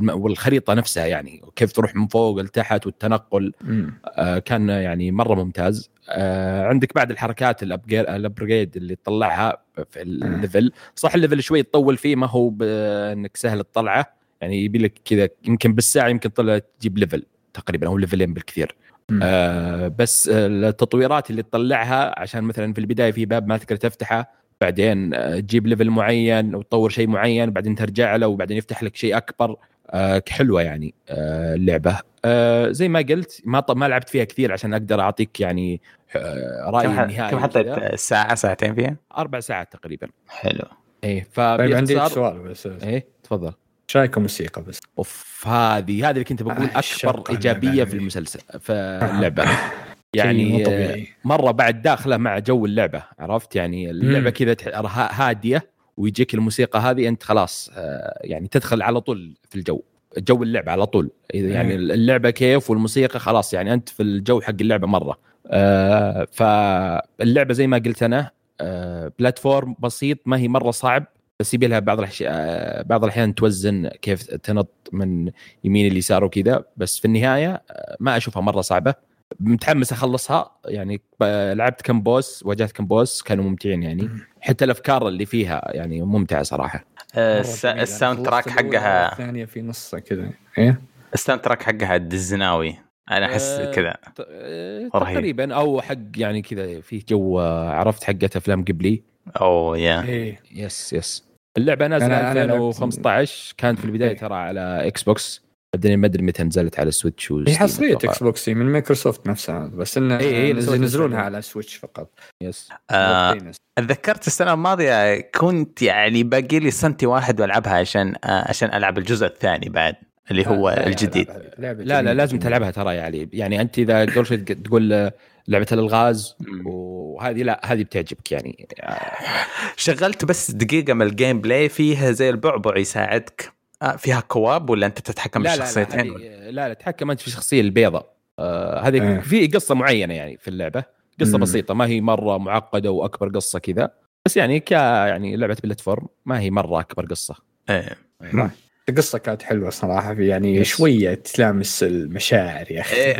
والخريطة نفسها يعني كيف تروح من فوق لتحت والتنقل أه، كان يعني مرة ممتاز. أه، عندك بعد الحركات الأبجريد اللي تطلعها في الليفل. صح الليفل شوي تطول فيه، ما هو بأنك سهل الطلعة يعني، يبيلك كذا يمكن بالساعة يمكن طلعت تجيب ليفل تقريبا أو ليفلين بالكثير. آه بس التطويرات اللي تطلعها عشان مثلا في البداية في باب ما تقدر تفتحه، بعدين تجيب ليفل معين وتطور شيء معين، بعدين ترجع له وبعدين يفتح لك شيء أكبر. آه حلوة يعني. آه اللعبة آه زي ما قلت ما ما لعبت فيها كثير عشان أقدر أعطيك يعني آه رأي النهائي. كم حطيت ساعة ساعتين فيها؟ أربع ساعات تقريبا. حلو. إيه فبيختصار. عندي سؤال بس. إيه تفضل. شايكم موسيقى بس. أوف هذه هذه اللي كنت بقول أكبر إيجابية في المسلسل في اللعبة يعني. مرة بعد داخلة مع جو اللعبة عرفت يعني. اللعبة كذا هادية ويجيك الموسيقى هذه أنت خلاص يعني تدخل على طول في الجو جو اللعبة على طول يعني. اللعبة كيف والموسيقى خلاص يعني أنت في الجو حق اللعبة مرة. فاللعبة زي ما قلت أنا بلاتفورم بسيط، ما هي مرة صعب بس يبي لها بعض الأحيان بعض الأحيان توزن كيف تنط من يمين ليسار وكذا، بس في النهاية ما أشوفها مرة صعبة. متحمس أخلصها يعني. لعبت كم بوس، واجهت كم بوس كانوا ممتعين يعني. حتى الأفكار اللي فيها يعني ممتعة صراحة. الساوند تراك حقها ثانية في نص كذا. إيه الساوند تراك حقها الدزناوي أنا أحس كذا تقريبا أو حق يعني كذا في جو عرفت حقت أفلام قبلي. أو يا يس يس اللعبة نازلة ألفين وخمسة عشر كانت في البداية ترى على إكس بوكس، بعدين ما أدري متى نزلت على سويتش. هي حصرية إكس بوكس من مايكروسوفت نفسها، بس إن ينزلونها على سويتش فقط. يس. أتذكرت السنة الماضية كنت يعني باقي لي سنتي واحد وألعبها عشان عشان ألعب الجزء الثاني بعد. اللي هو لا الجديد لعبة لا لا لازم تلعبها ترى يا علي. يعني أنت إذا قول شيء تقول لعبة الألغاز وهذه لا هذه بتعجبك يعني. شغلت بس دقيقة من الجيم بلاي فيها زي البعبع يساعدك. آه فيها كواب ولا أنت تتحكم بالشخصيتين؟ لا لا, لا لا تتحكم أنت في الشخصية البيضة. آه هذه آه. في قصة معينة يعني في اللعبة قصة مم. بسيطة ما هي مرة معقدة وأكبر قصة كذا بس يعني ك يعني لعبة بلاتفورم ما هي مرة أكبر قصة. إيه آه. القصة كانت حلوة صراحة في يعني شوية تلامس المشاعر يا أخي. إيه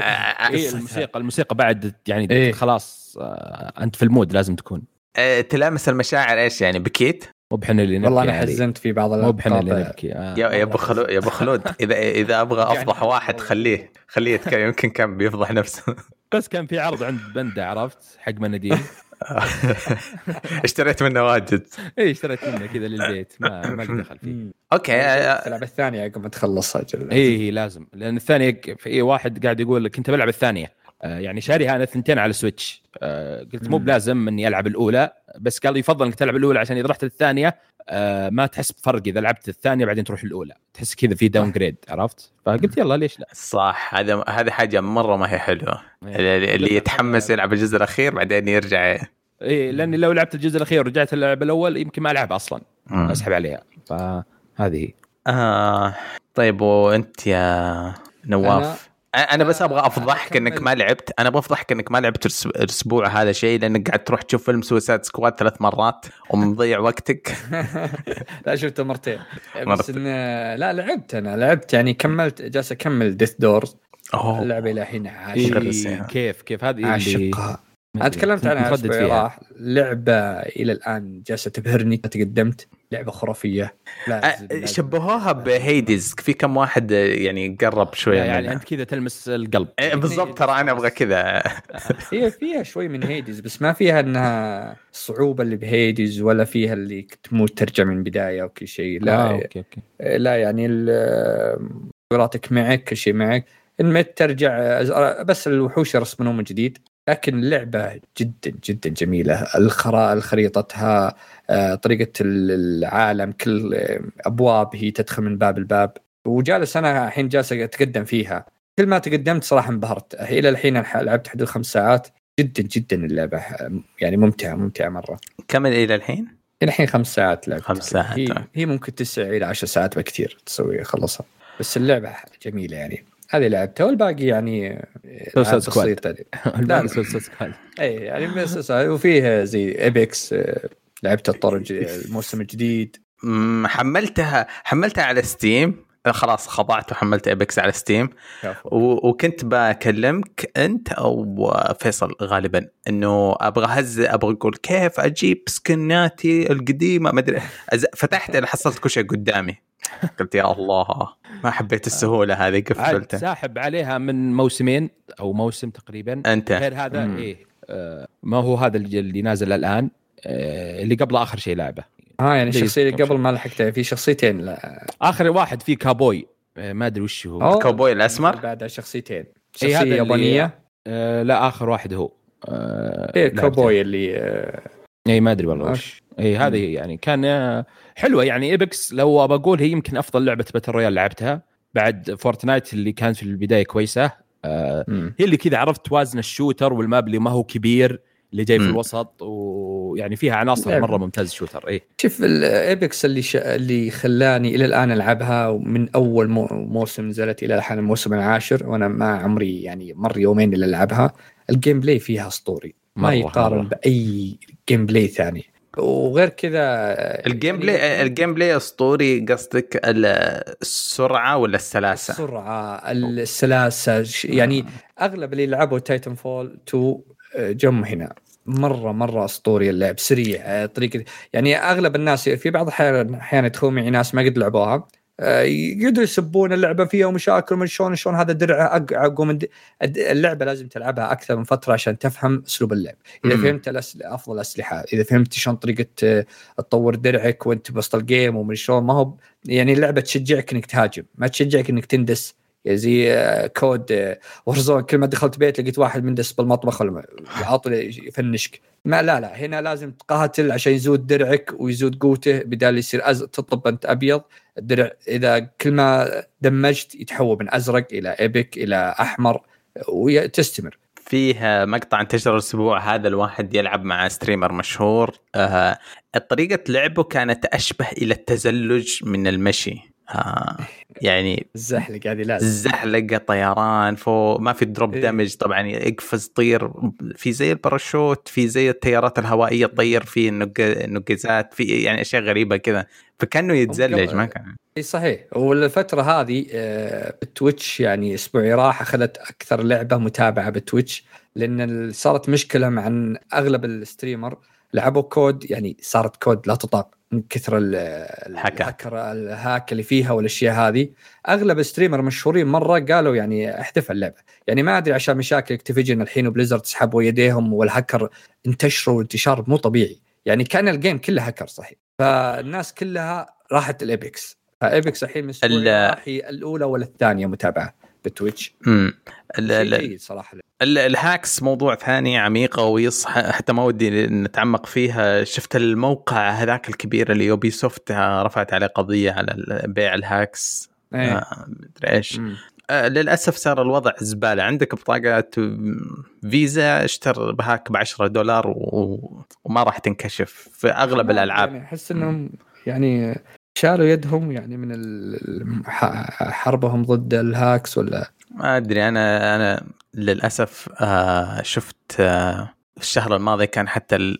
إيه الموسيقى الموسيقى بعد يعني إيه. خلاص آه أنت في المود لازم تكون آه تلامس المشاعر. إيش يعني بكيت؟ مبحن اللي نبكي والله أنا حزنت في بعض الأوقات. آه. يا أبو خلود يا أبو خلود إذا إذا أبغى أفضح واحد خليه خليه كان يمكن كان بيفضح نفسه. بس كان في عرض عند بندا عرفت حق مناديل اشتريت منه واجد. إيه اشتريت منه كذا للبيت ما ما دخل فيه. أوكي الألعاب الثانية قبل ما تخلصها جل. إيه لازم لأن الثانية في واحد قاعد يقول لك أنت بلعب الثانية يعني شاريها أنا ثنتين على سويتش قلت مو بلازم إني ألعب الأولى بس قال يفضل إنك تلعب الأولى عشان إذا رحت الثانية ما تحس بفرق إذا لعبت الثانية بعدين تروح الأولى تحس كذا في داون جريد عرفت فقلت يلا ليش لا. صح هذا هذه حاجة مرة ما هي حلوة اللي يتحمس يلعب الجزء الأخير بعدين يرجع. إيه لأن لو لعبت الجزء الأخير ورجعت اللعب الأول يمكن ما ألعب أصلا أسحب عليها فهذه. آه طيب وأنت يا نواف؟ أنا بس أبغى أفضحك إنك ما لعبت. أنا بفضحك إنك ما لعبت الأسبوع هذا شيء لأنك قاعد تروح تشوف فيلم سويسات سكواد ثلاث مرات ومضيع وقتك. لا شفته مرتين بس إن لا لعبت أنا لعبت يعني كملت جالس أكمل ديث دورز اللعبة إلى حين عاشق. كيف كيف هذه عاشقها أنا تكلمت عنها أسبوع لعبة إلى الآن جالسة تبهرني تقدمت لعبة خرافية. أه شبهوها بهيدز في كم واحد يعني قرب شوية يعني منها. أنت كذا تلمس القلب بالضبط ترى أنا أبغى كذا. هي فيها شوي من هيدز بس ما فيها أنها الصعوبة اللي بهيدز ولا فيها اللي تموت ترجع من بداية أو كل شيء لا. آه، أوكي، أوكي. لا يعني قراتك معك كل شيء معك المت ترجع بس الوحوش رسمنهم من جديد لكن اللعبة جدا جدا جميلة الخرائط خريطتها طريقة العالم كل أبواب هي تدخل من باب الباب وجالس أنا الحين جالس أتقدم فيها كل ما تقدمت صراحة انبهرت إلى الحين لعبت حد الخمس ساعات جدا جدا اللعبة يعني ممتعة ممتعة مرة. كم إلى الحين؟ إلى الحين خمس ساعات لعبت خمس ساعات هي, هي ممكن تسع إلى عشر ساعات بكثير تسوي خلصها بس اللعبة جميلة يعني هذه لعبتها والباقي يعني بسيطة. لا سوسات سكواد أي يعني بس وفيها زي إبكس لعبت الطرج الموسم الجديد حملتها حملتها على ستيم خلاص خضعت وحملت إبكس على ستيم وكنت بكلمك أنت أو فيصل غالبا إنه أبغى هز أبغى أقول كيف أجيب سكناتي القديمة ما أدري فتحت أنا حصلت كل شيء قدامي قلت يا الله ما حبيت السهولة هذه قفلتها ساحب عليها من موسمين أو موسم تقريبا أنت. غير هذا مم. إيه آه ما هو هذا اللي نازل الآن آه اللي قبل آخر شيء لعبة ها يعني شخصية قبل ما لحقتها في شخصيتين لا. آخر واحد فيه كابوي آه ما أدري وش هو كابوي الأسمر بعدها شخصيتين شخصية إيه يابانية آه لا آخر واحد هو آه إيه كابوي اللي آه أي ما أدري والله وش اي هذه يعني كان حلوه يعني إبكس لو بقول هي يمكن افضل لعبه باتل رويال لعبتها بعد فورتنايت اللي كانت في البدايه كويسه آه هي اللي كذا عرفت توازن الشوتر والماب اللي ما هو كبير اللي جاي في الوسط ويعني فيها عناصر مره ممتاز شوتر. ايه شوف الإبكس اللي ش... اللي خلاني الى الان العبها من اول مو... موسم نزلت الى الحين الموسم العاشر وانا ما عمري يعني مر يومين اللي العبها الجيم بلاي فيها اسطوري ما يقارن باي جيم بلاي ثاني وغير كذا الجيم بلاي الجيم بلاي اسطوري. قصدك السرعه ولا السلاسه؟ السرعه السلاسه يعني اغلب اللي يلعبوا تايتن فول تو جم هنا مره مره اسطوري اللعب سريع طريقه يعني اغلب الناس في بعض الاحيان احيانا تخوم مع ناس ما قد لعبوها يقدروا يسبون اللعبه فيها مشاكل من شلون شلون هذا درع اقوم اللعبه لازم تلعبها اكثر من فتره عشان تفهم اسلوب اللعب اذا م- فهمت الأسلحة افضل اسلحه اذا فهمت شلون طريقه تطور درعك وانت بوسط الجيم ومن شلون ما هو يعني اللعبه تشجعك انك تهاجم ما تشجعك انك تندس زي كود ورزون، كل ما دخلت بيت لقيت واحد مندس بالمطبخ ولا عاطل يفنشك. ما لا لا هنا لازم تقاتل عشان يزود درعك ويزود قوته، بدال يصير أز... تطب أنت أبيض الدرع، إذا كل ما دمجت يتحول من أزرق إلى إبك إلى أحمر وتستمر فيها. مقطع انتشر الأسبوع هذا، الواحد يلعب مع ستريمر مشهور، آه طريقة لعبه كانت أشبه إلى التزلج من المشي، آه يعني الزحلقة هذه لازم الزحلقة طيران فوق، ما في دروب دمج طبعا، يقفز طير في زي الباراشوت، في زي التيارات الهوائية تطير، في النقزات، في يعني أشياء غريبة كذا، فكأنه يتزلج ما كان. اي صحيح. والفترة هذه بتويتش يعني أسبوعي راح أخذت أكثر لعبة متابعة بتويتش، لأن صارت مشكلة مع أغلب الستريمر لعبوا كود، يعني صارت كود لا تطاق من كثر الهاكر الهاك اللي فيها والاشياء هذه. اغلب ستريمر مشهورين مره قالوا يعني احذف اللعبه، يعني ما ادري عشان مشاكل اكتيفيجن الحين وبليزرد سحبوا يديهم، والهاكر انتشروا انتشار مو طبيعي، يعني كان الجيم كله هاكر صحيح، فالناس كلها راحت الابيكس. فابيكس الحين مسؤوليه الاولى ولا الثانيه متابعه بتويتش. امم صراحه الهاكس موضوع ثاني عميقة ويصح حتى ما ودي نتعمق فيها. شفت الموقع هذاك الكبير اللي يوبي سوفت رفعت عليه قضية على بيع الهاكس، ايه. آه مدري ايش. آه للأسف صار الوضع زبالة، عندك بطاقة فيزا اشتر بهاك بعشرة دولار و... وما راح تنكشف في أغلب الألعاب. يعني أحس أنهم يعني شالوا يدهم يعني من حربهم ضد الهاكس ولا ما أدري. أنا أنا للأسف آه شفت آه الشهر الماضي كان حتى ال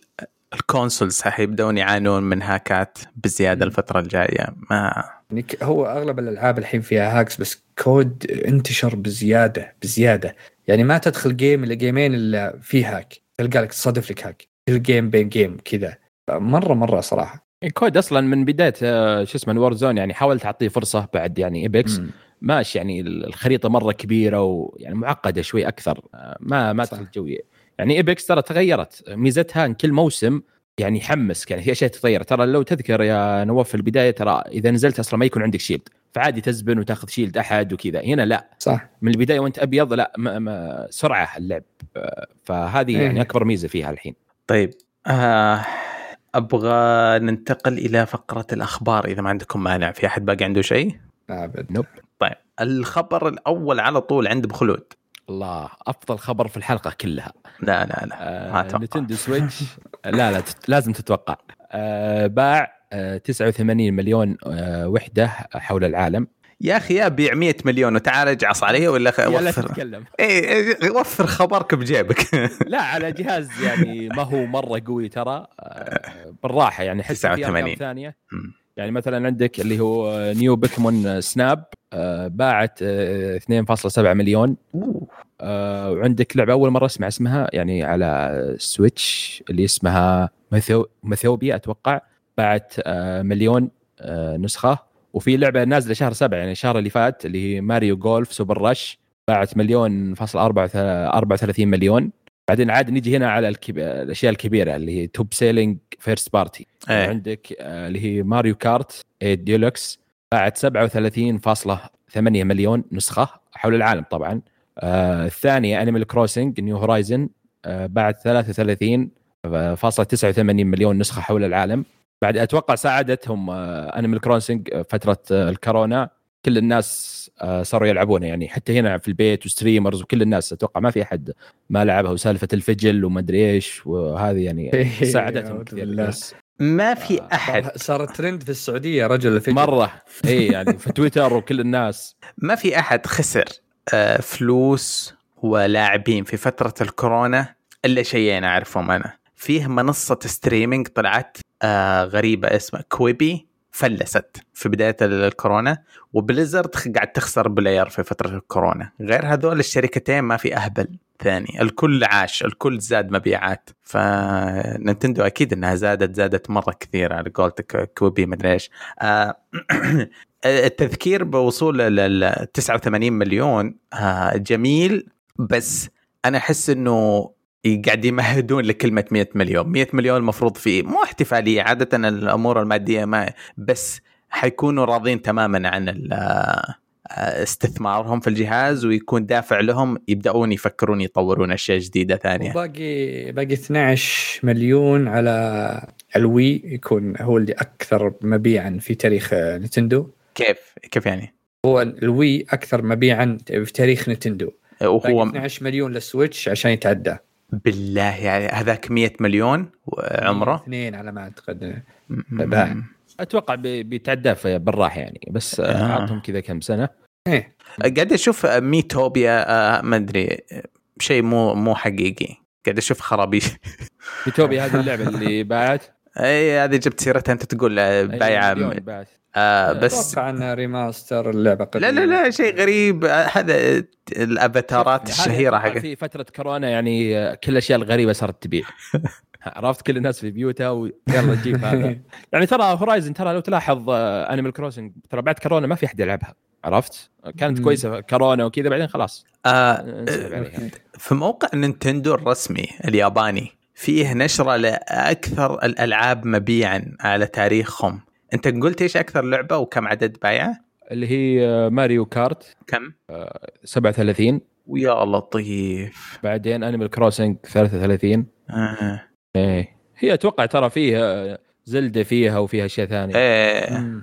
الكونسولز حيبدون يعانون من هاكات بزيادة الفترة الجاية. ما يعني هو أغلب الألعاب الحين فيها هاكس، بس كود انتشر بزيادة بزيادة، يعني ما تدخل جيم إلا جيمين اللي فيه هاك، تلقى لك تصادف لك هاك الجيم بين جيم كذا مرة مرة صراحة. كود أصلا من بداية آه شو اسمه وارزون يعني حاولت أعطيه فرصة بعد يعني إبكس م. ماشي يعني الخريطة مرة كبيرة ويعني معقدة شوي أكثر، ما ما تدخل جوية يعني. إبكس ترى تغيرت ميزتها أن كل موسم يعني يحمسك، يعني في أشياء تتغير. ترى لو تذكر يا نواف في البداية ترى إذا نزلت أصلا ما يكون عندك شيلد، فعادي تزبن وتاخذ شيلد أحد وكذا. هنا لا صح، من البداية وأنت أبيض لا ما ما سرعة اللعب، فهذه يعني إيه. أكبر ميزة فيها الحين. طيب آه أبغى ننتقل إلى فقرة الأخبار إذا ما عندكم مانع. في أحد باقي عنده شيء؟ أبد نوب. طيب الخبر الأول على طول عند بخلود. الله أفضل خبر في الحلقة كلها. لا لا لا. نينتندو سويتش لا لا لازم تتوقع. آه باع آه تسعة وثمانين مليون آه وحدة حول العالم. يا أخي يا بيع مية مليون وتعالج عص عليه ولا خ... وفر. إيه وفر خبرك بجيبك. لا على جهاز يعني ما هو مرة قوي ترى. آه بالراحة يعني حس تسعة وثمانين ثانية. يعني مثلا عندك اللي هو نيو بيكمون سناب باعت اثنين فاصلة سبعة مليون. وعندك لعبة أول مرة اسمها اسمها يعني على سويتش اللي اسمها مثو مثوبيا أتوقع باعت مليون نسخة. وفي لعبة نازلة شهر سبعة يعني الشهر اللي فات اللي هي ماريو جولف سوبر رش باعت مليون فاصل أربعة وثلاثين مليون. بعدين عاد نيجي هنا على الكب... الأشياء الكبيرة اللي هي توب سيلينج فيرست بارتي. أيه. عندك اللي هي ماريو كارت ايت ديلوكس باعت سبعة وثلاثين فاصلة ثمانية مليون نسخة حول العالم طبعا. آه الثانية أنيمال كروسنج نيو هورايزن آه باعت ثلاثة وثلاثين فاصلة تسعة وثمانين مليون نسخة حول العالم. بعد أتوقع ساعدتهم آه أنيمال كروسنج فترة آه الكورونا، كل الناس صاروا يلعبونه يعني حتى هنا في البيت وستريمرز وكل الناس أتوقع ما في أحد ما لعبها، وسالفة الفجل وما أدري إيش وهذه يعني ساعدتهم كثير الناس. ما في أحد صار ترند في السعودية رجل الفجل مرة إيه يعني في تويتر وكل الناس. ما في أحد خسر فلوس ولاعبين في فترة الكورونا إلا شيئين أعرفهم أنا. فيه منصة ستريمينج طلعت غريبة اسمها كويبي فلست في بداية الكورونا، وبليزرد قاعد تخسر بلاير في فترة الكورونا. غير هذول الشركتين ما في أهبل ثاني، الكل عاش، الكل زاد مبيعات. فننتندو أكيد أنها زادت زادت مرة كثير على قولتك كوبي مدري إيش. آه التذكير بوصول ال تسعة وثمانين مليون آه جميل، بس أنا أحس أنه قاعد يمهدون لكلمة مئة مليون. مئة مليون المفروض فيه مو احتفالية عادة، الأمور المادية ما بس حيكونوا راضين تماما عن استثمارهم في الجهاز ويكون دافع لهم يبدأون يفكرون يطورون أشياء جديدة ثانية. باقي باقي اثنا عشر مليون على الوي يكون هو اللي أكثر مبيعا في تاريخ نينتندو. كيف كيف يعني؟ هو الوي أكثر مبيعا في تاريخ نينتندو. وهو اثنا عشر مليون للسويتش عشان يتعدى. بالله يعني هذاك مية مليون عمره؟ اثنين على ما أعتقد. أتوقع بيتعدى في بالراحة يعني بس أعطهم كذا كم سنة. إيه قاعد أشوف ميتوبيا ما أدري شيء مو مو حقيقي قاعد أشوف خرابي. ميتوبيا هذه اللعبة اللي باعت. إيه هذه جبت سيرتها أنت تقول بايعة. آه بس أتوقع أنها ريماستر اللعبة قديمة. لا لا لا شيء غريب هذا الأفاتارات الشهيرة حقت في فترة كورونا يعني كل الأشياء الغريبة صارت تبيع. عرفت كل الناس في بيوتها ويلا تجيب هذا. يعني ترى هورايزن ترى لو تلاحظ أنيمال كروسنج ترى بعد كورونا ما في أحد يلعبها عرفت كانت م. كويسة كورونا وكذا بعدين خلاص. آه في موقع نينتندو الرسمي الياباني فيه نشرة لأكثر الألعاب مبيعا على تاريخهم. أنت قلت إيش أكثر لعبة وكم عدد بايعة؟ اللي هي ماريو كارت كم؟ سبعة وثلاثين. ويا لطيف. بعدين أنيمال كروسنج ثلاثة وثلاثين. آه. إيه هي أتوقع ترى فيها زلدة فيها وفيها أشياء ثانية. إيه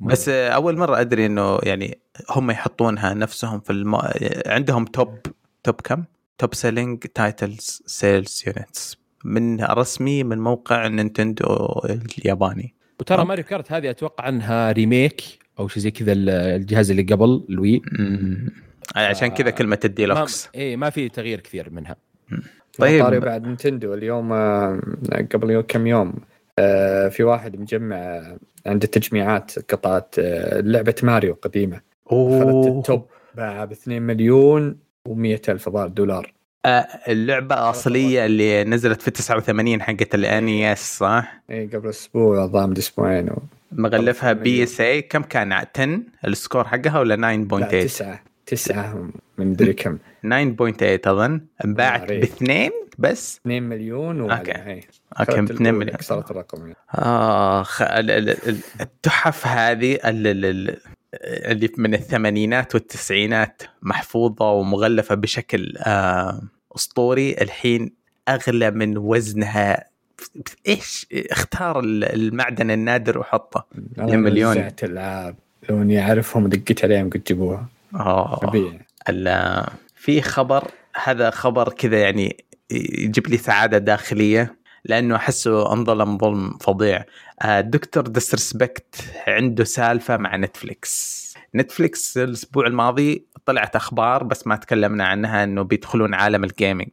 بس أول مرة أدري إنه يعني هم يحطونها نفسهم في الم... عندهم توب توب كم توب سيلينج تايتلز سيلز يونتس من رسمي من موقع نينتندو الياباني. وترى ماريو كارت هذه أتوقع أنها ريميك أو شيء زي كذا الجهاز اللي قبل الوي عشان كذا كلمة الديلوكس. إيه ما في تغيير كثير منها. مم. طيب طاري بعد نينتندو اليوم قبل يوم كم يوم في واحد مجمع عنده تجميعات قطعات لعبة ماريو قديمة دخلت التوب باع باثنين مليون ومئة ألف دولار. اللعبة أصلية اللي نزلت في تسعة وثمانين حقت الآنياس صح؟ إيه قبل أسبوع ضام أسبوعين و... مغلفها بي اس اي كم كان عتن السكور حقها ولا تسعة فاصلة ثمانية؟ لا تسعة تسعة من مدري كم تسعة فاصلة ثمانية طبعا باعت باثنين بس اثنين مليون وهاي اوكي اثنين مليون كسرت الرقم. اه التحف هذه اللي من الثمانينات والتسعينات محفوظة ومغلفة بشكل أسطوري الحين أغلى من وزنها. إيش اختار المعدن النادر وحطه مليون زعت العاب لو أني أعرفهم دقيت عليهم قد جيبوها. آه في خبر هذا خبر كذا يعني يجيب لي سعادة داخلية لأنه أحسه أنظلم ظلم فظيع. دكتور ديسرسبكت عنده سالفة مع نتفليكس. نتفليكس الأسبوع الماضي طلعت أخبار بس ما تكلمنا عنها أنه بيدخلون عالم الجيمينج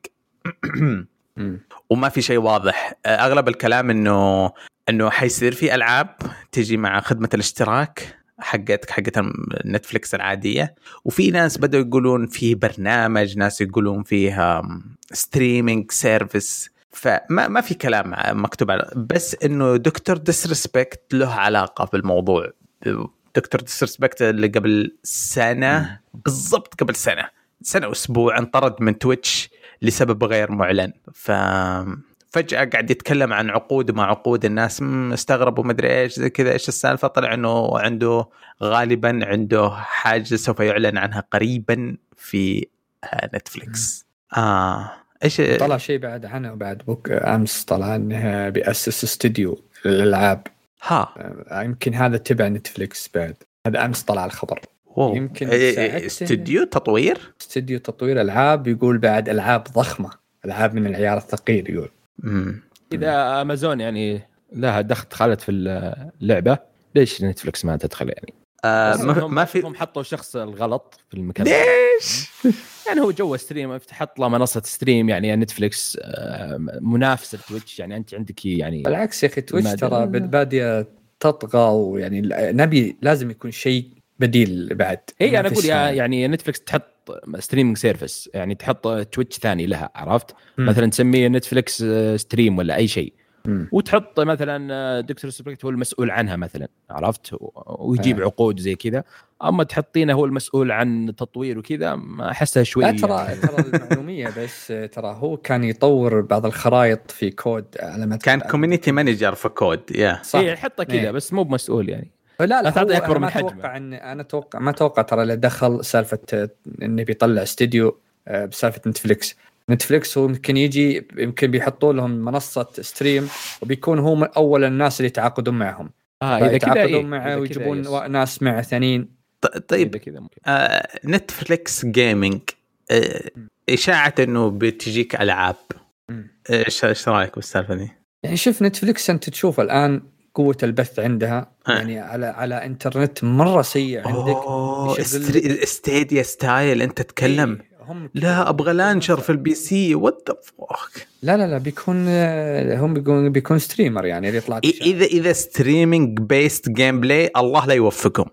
وما في شيء واضح. أغلب الكلام أنه أنه حيصير في ألعاب تجي مع خدمة الاشتراك حقتك حقت نتفليكس العادية وفي ناس بدأوا يقولون في برنامج ناس يقولون فيها ستريمينج سيرفيس فما ما في كلام مكتوب على بس انه دكتور ديسرسبكت له علاقه بالموضوع. دكتور ديسرسبكت اللي قبل سنه بالضبط قبل سنه سنه واسبوع انطرد من تويتش لسبب غير معلن. ف فجاه قاعد يتكلم عن عقود مع عقود الناس استغربوا ما ادري ايش زي كذا ايش السالفه. طلع انه عنده غالبا عنده حاجه سوف يعلن عنها قريبا في نتفليكس. اه ايش طلع شيء بعد عنه بعد بوك امس طلع انه بياسس استوديو الالعاب. ها يمكن هذا تبع نتفليكس بعد هذا امس طلع الخبر. أوه. يمكن استوديو تطوير استوديو تطوير العاب يقول بعد العاب ضخمه العاب من العيار الثقيل يقول. امم اذا امازون يعني لها دخل دخلت في اللعبه ليش نتفليكس ما تدخل يعني؟ آه ما في هم حطوا شخص الغلط في المكان ليش يعني هو جوا ستريم افتحت له منصه ستريم يعني نتفليكس منافسه تويتش يعني انت عندك يعني بالعكس يا اخي تويتش ترى باديه تطغى ويعني نبي لازم يكون شيء بديل بعد. اي انا اقول يعني نتفليكس تحط ستريمينج سيرفيس يعني تحط تويتش ثاني لها عرفت م. مثلا تسميه نتفليكس ستريم ولا اي شيء م. وتحط مثلا دكتور سبريكت هو المسؤول عنها مثلا عرفت ويجيب آه. عقود زي كذا. اما تحطينه هو المسؤول عن تطوير وكذا ما احسها شويه. آه ترى ترى المعلوميه بس ترى هو كان يطور بعض الخرائط في كود على ما كان كوميونتي مانجر في كود يا صح يحطه كذا بس مو مسؤول يعني لا لا تعطي اكبر من حجمه. ان انا اتوقع ما اتوقع ترى له دخل سالفه انه بيطلع استوديو بسالفه نتفليكس. نتفليكس هو يمكن يجي يمكن بيحطوا لهم منصه ستريم وبيكون هو من اول الناس اللي يتعاقدون معهم. اه اذا كذا يتعاقدون معه ويجيبون إيه. ناس مع ثانيين. طيب كذا آه نتفليكس جيمنج آه اشاعه انه بتجيك العاب، ايش ايش رايك بالسالفه دي؟ يعني شوف نتفليكس انت تشوف الان قوة البث عندها أه. يعني على على انترنت مرة سيء عندك استري... ستيديا ستايل انت تتكلم هم... لا ابغى لانشر في البي سي وات فوك. لا لا لا بيكون هم بيكون بيكون ستريمر يعني اللي يطلع اذا اذا ستريمينج بيست جيم بلاي الله لا يوفقكم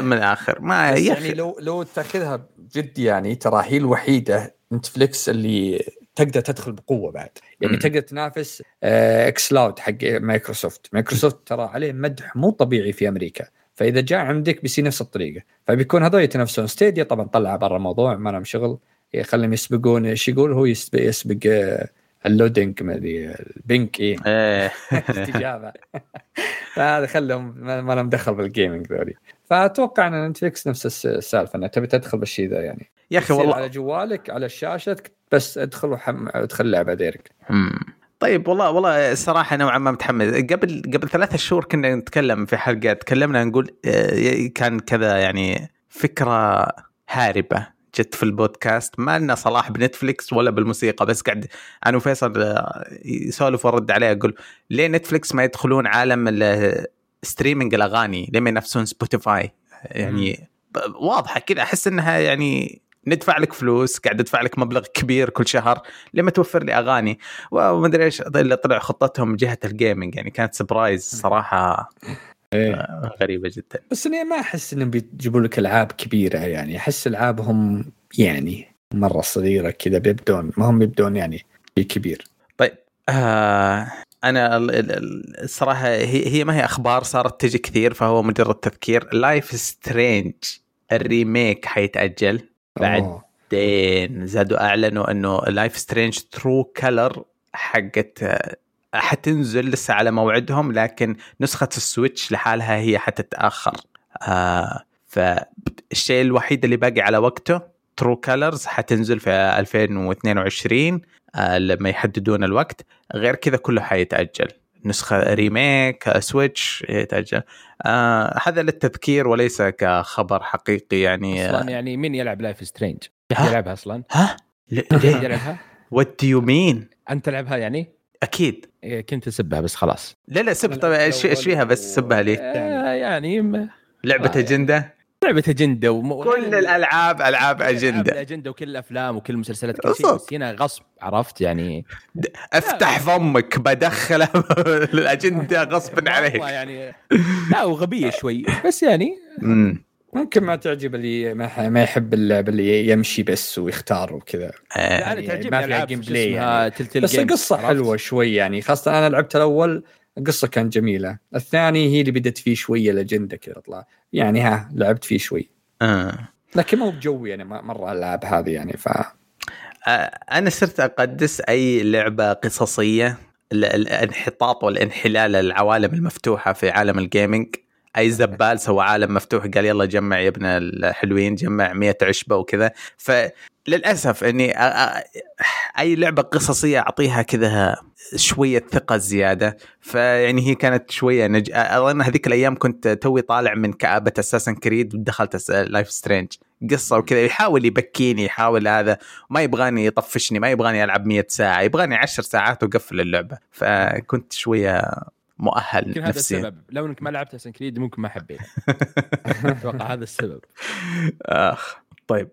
من الاخر ما يعني لو لو تاخذها جد يعني ترى هي الوحيدة نتفليكس اللي تقدر تدخل بقوة بعد يعني م. تقدر تنافس اكس لاود حق مايكروسوفت. مايكروسوفت ترى عليه مدح مو طبيعي في أمريكا، فإذا جاء عندك بيصير نفس الطريقة، فبيكون هذول يتنافسون. ستيديا طبعا طلع برا الموضوع ما لهم شغل، يخليهم يسبقون ايش يقول هو يسبق, يسبق اللودينج مالي البنك ايه استجابة فهذا خلهم ما لهم دخل بالجيمينج ذولي. فأتوقع أن نتفليكس نفس السالفة أنه تبي تدخل بالشيء ذا يعني يا أخي والله على جوالك على الشاشة بس ادخل وحم ادخل لعبة ديرك. طيب والله والله صراحة نوعا ما متحمس. قبل قبل ثلاثة شهور كنا نتكلم في حلقة تكلمنا نقول كان كذا يعني فكرة هاربة جت في البودكاست ما لنا صلاح بنتفليكس ولا بالموسيقى، بس قاعد أنا وفيصل يسولف ورد عليه أقول ليه نتفليكس ما يدخلون عالم ستريمينج الأغاني، ليه ما ينافسون سبوتيفاي؟ يعني واضحة كذا أحس أنها يعني ندفع لك فلوس قاعد ندفع لك مبلغ كبير كل شهر لما توفر لي أغاني وما أدري إيش اللي طلع خطتهم جهة الجيمينج يعني كانت سبرايز صراحة إيه. غريبة جدا. بس أنا ما أحس إنهم بيجيبوا لك ألعاب كبيرة يعني أحس ألعابهم يعني مرة صغيرة كذا بيبدون ما هم بيبدون يعني كبير. طيب آه أنا الصراحة هي هي ما هي أخبار صارت تجي كثير فهو مجرد تذكير. لايف سترينج الريميك حيتأجل بعدين زادوا أعلنوا أنه لايف سترينج ترو كلر حقت حتنزل لسه على موعدهم لكن نسخة السويتش لحالها هي حتتأخر آه فالشيء الوحيد اللي باقي على وقته ترو كلرز حتنزل في ألفين واثنين وعشرين آه لما يحددون الوقت. غير كذا كله حيتأجل نسخة ريميك سويتش يتأجل. آه هذا للتذكير وليس كخبر حقيقي يعني أصلاً. يعني مين يلعب لايف سترينج؟ يلعبها أصلاً؟ ها؟ ليه يلعبها؟ What do you mean؟ أنت تلعبها يعني؟ أكيد كنت سبها بس خلاص. لا لا سب طبعا إيش فيها بس سبها لي آه يعني ما... لعبة آه أجندة؟ لعبة أجندة وم... كل الألعاب ألعاب أجندة أجندة وكل الأفلام وكل المسلسلات كل شيء بس هنا غصب عرفت يعني أفتح فمك بدخله الأجندة غصب عليك يعني لا وغبية شوي بس يعني ممكن ما تعجب اللي ما ما يحب اللعب اللي يمشي بس ويختار وكذا يعني تعجبني ما في جيم بلاي يعني. بس القصة حلوة شوي يعني خاصة أنا لعبت الأول القصة كان جميلة، الثاني هي اللي بدت فيه شوية لجندة كذا أطلع يعني ها لعبت فيه شوي آه. لكن مو بجوي أنا يعني مرة ألعب هذه يعني ف آه أنا صرت أقدس أي لعبة قصصية الانحطاط والانحلال العوالم المفتوحة في عالم الجيمينج. أي زبال سوى عالم مفتوح قال يلا جمع يا ابن الحلوين جمع مئة عشبة وكذا. فللأسف أني أي لعبة قصصية أعطيها كذا شوية ثقة زيادة فيعني هي كانت شوية نج... أظن هذيك الأيام كنت توي طالع من كآبة أساسن كريد ودخلت لايف سترينج قصة وكذا يحاول يبكيني يحاول هذا ما يبغاني يطفشني ما يبغاني ألعب مئة ساعة يبغاني عشر ساعات وقفل اللعبة فكنت شوية مؤهل نفسيا. هذا السبب لو انك ما لعبت أساسن كريد ممكن ما حبيت اتوقع هذا السبب اخ. طيب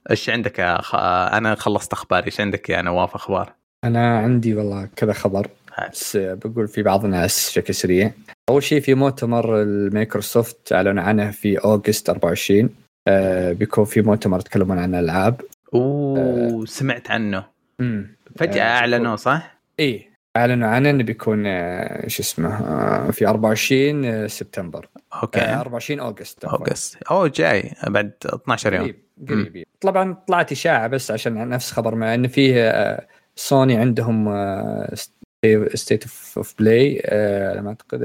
ايش آه. عندك يا أخ... آه. انا خلصت اخباري ايش عندك يا نواف اخبار؟ انا عندي والله كذا خبر بس بقول في بعض الناس بشكل سريع. اول شيء في مؤتمر المايكروسوفت اعلن عنه في اوغست أربعة وعشرين آه بيكون في مؤتمر يتكلمون عن الالعاب. اوه آه. سمعت عنه مم. فجأة آه. اعلنوا صح؟ ايه أعلنوا عنه إنه بيكون إيش اسمه في أربعة وعشرين سبتمبر أوكي أربعة وعشرين أغسطس أغسطس أو جاي بعد اثنا عشر يوم قريب قريب. طبعا طلعت إشاعة بس عشان نفس خبر مع إنه فيه سوني عندهم ستيت اوف بلاي ما أعتقد